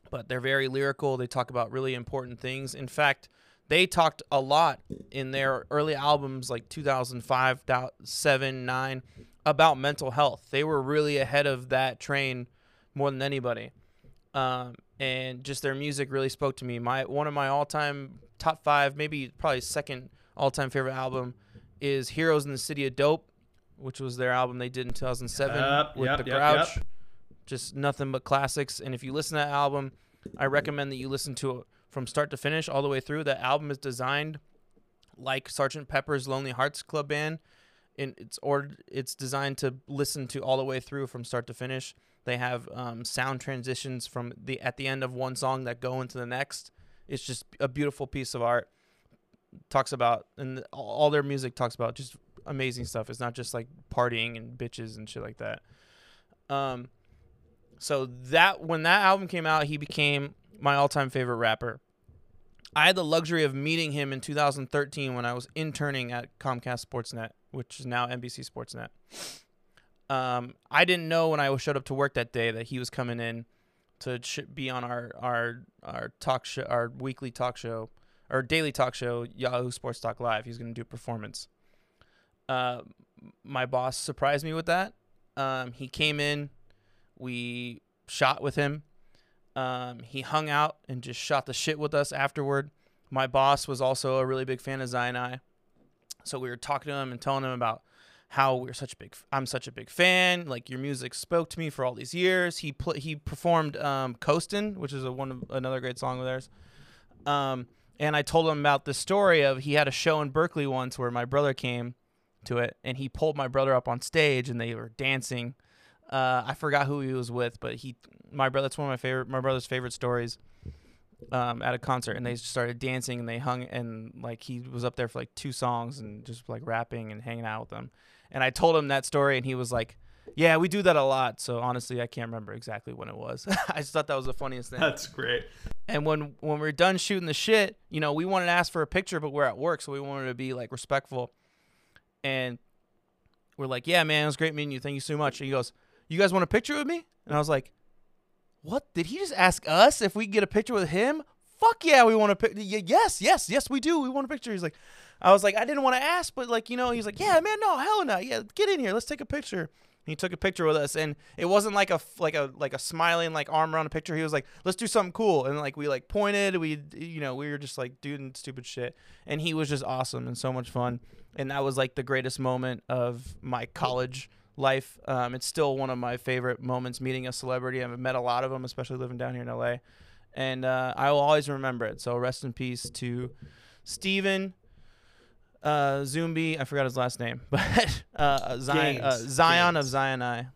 But they're very lyrical. They talk about really important things. In fact, they talked a lot in their early albums, like two thousand five, seven, nine, about mental health. They were really ahead of that train more than anybody. Um, and just their music really spoke to me. My one of my all-time top five, maybe probably second all-time favorite album is Heroes in the City of Dope, which was their album they did in two thousand seven yep, with yep, The Grouch. Yep, yep. Just nothing but classics. And if you listen to that album, I recommend that you listen to it from start to finish all the way through. That album is designed like Sergeant Pepper's Lonely Hearts Club Band, and it's or it's designed to listen to all the way through from start to finish. They have um, sound transitions from the at the end of one song that go into the next. It's just a beautiful piece of art. Talks about and all their music talks about just amazing stuff. It's not just like partying and bitches and shit like that. Um, so that when that album came out, he became my all-time favorite rapper. I had the luxury of meeting him in two thousand thirteen when I was interning at Comcast Sportsnet, which is now N B C Sportsnet. Um, I didn't know when I showed up to work that day that he was coming in to sh be on our our our talk show, our weekly talk show, or daily talk show, Yahoo Sports Talk Live. He's going to do a performance. Uh, my boss surprised me with that. Um, he came in, we shot with him. Um, he hung out and just shot the shit with us afterward. My boss was also a really big fan of Zion. So we were talking to him and telling him about how we're such a big, I'm such a big fan. Like, your music spoke to me for all these years. He pl he performed um, Coastin', which is a one of, another great song of theirs. Um, and I told him about the story of he had a show in Berkeley once where my brother came to it, and he pulled my brother up on stage and they were dancing. Uh, I forgot who he was with, but he, my brother, that's one of my favorite, my brother's favorite stories, um, at a concert, and they started dancing and they hung, and like, he was up there for like two songs and just like rapping and hanging out with them. And I told him that story, and he was like, yeah, we do that a lot. So honestly, I can't remember exactly when it was. I just thought that was the funniest thing. That's great. And when, when we were done shooting the shit, you know, we wanted to ask for a picture, but we're at work. So we wanted to be like respectful, and we're like, yeah, man, it was great meeting you. Thank you so much. And he goes, you guys want a picture with me? And I was like, what? Did he just ask us if we could get a picture with him? Fuck yeah, we want a picture. Yes, yes, yes, we do. We want a picture. He's like, I was like, I didn't want to ask, but like, you know, he's like, yeah, man, no, hell no. Yeah, get in here. Let's take a picture. And he took a picture with us. And it wasn't like a, like a, like a smiling, like arm around a picture. He was like, let's do something cool. And like, we like pointed, we, you know, we were just like doing stupid shit. And he was just awesome and so much fun. And that was like the greatest moment of my college life. Um, it's still one of my favorite moments, meeting a celebrity. I've met a lot of them, especially living down here in L A, and uh, I will always remember it. So rest in peace to Steven uh, Zumbi. I forgot his last name, but uh, Zion, uh, Zion Games. of Zion I.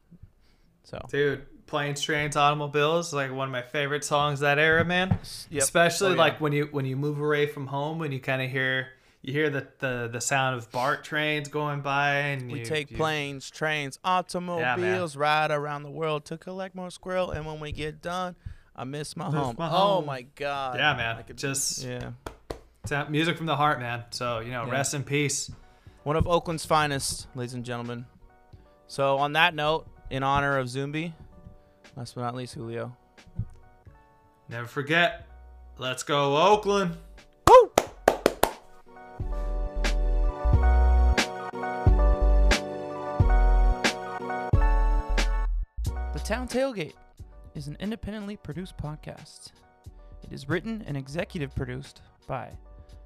So, dude, Planes, Trains, Automobiles is like one of my favorite songs that era, man. Yep. Especially oh, yeah. like when you when you move away from home, when you kind of hear. You hear the, the, the sound of BART trains going by. And we you, take you, planes, trains, automobiles, yeah, ride around the world to collect more squirrel. And when we get done, I miss my, miss home. my home. Oh, my God. Yeah, man. I could Just yeah. It's music from the heart, man. So, you know, yeah. rest in peace. One of Oakland's finest, ladies and gentlemen. So, on that note, in honor of Zumbi, last but not least, Julio. Never forget, let's go Oakland. Woo! Town Tailgate is an independently produced podcast. It is written and executive produced by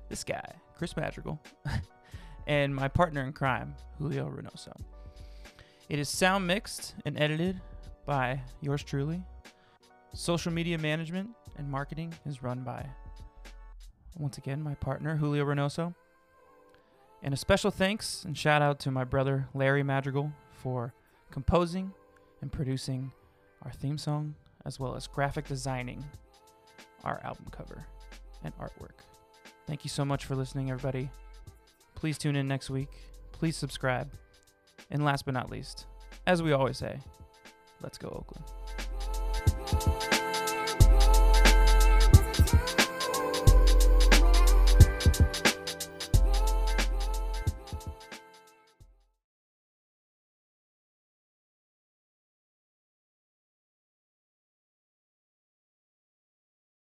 this guy, Chris Madrigal, and my partner in crime, Julio Reynoso. It is sound mixed and edited by yours truly. Social media management and marketing is run by, once again, my partner, Julio Reynoso. And a special thanks and shout out to my brother, Larry Madrigal, for composing and producing our theme song, as well as graphic designing our album cover and artwork. Thank you so much for listening, everybody. Please tune in next week. Please subscribe. And last but not least, as we always say, let's go Oakland.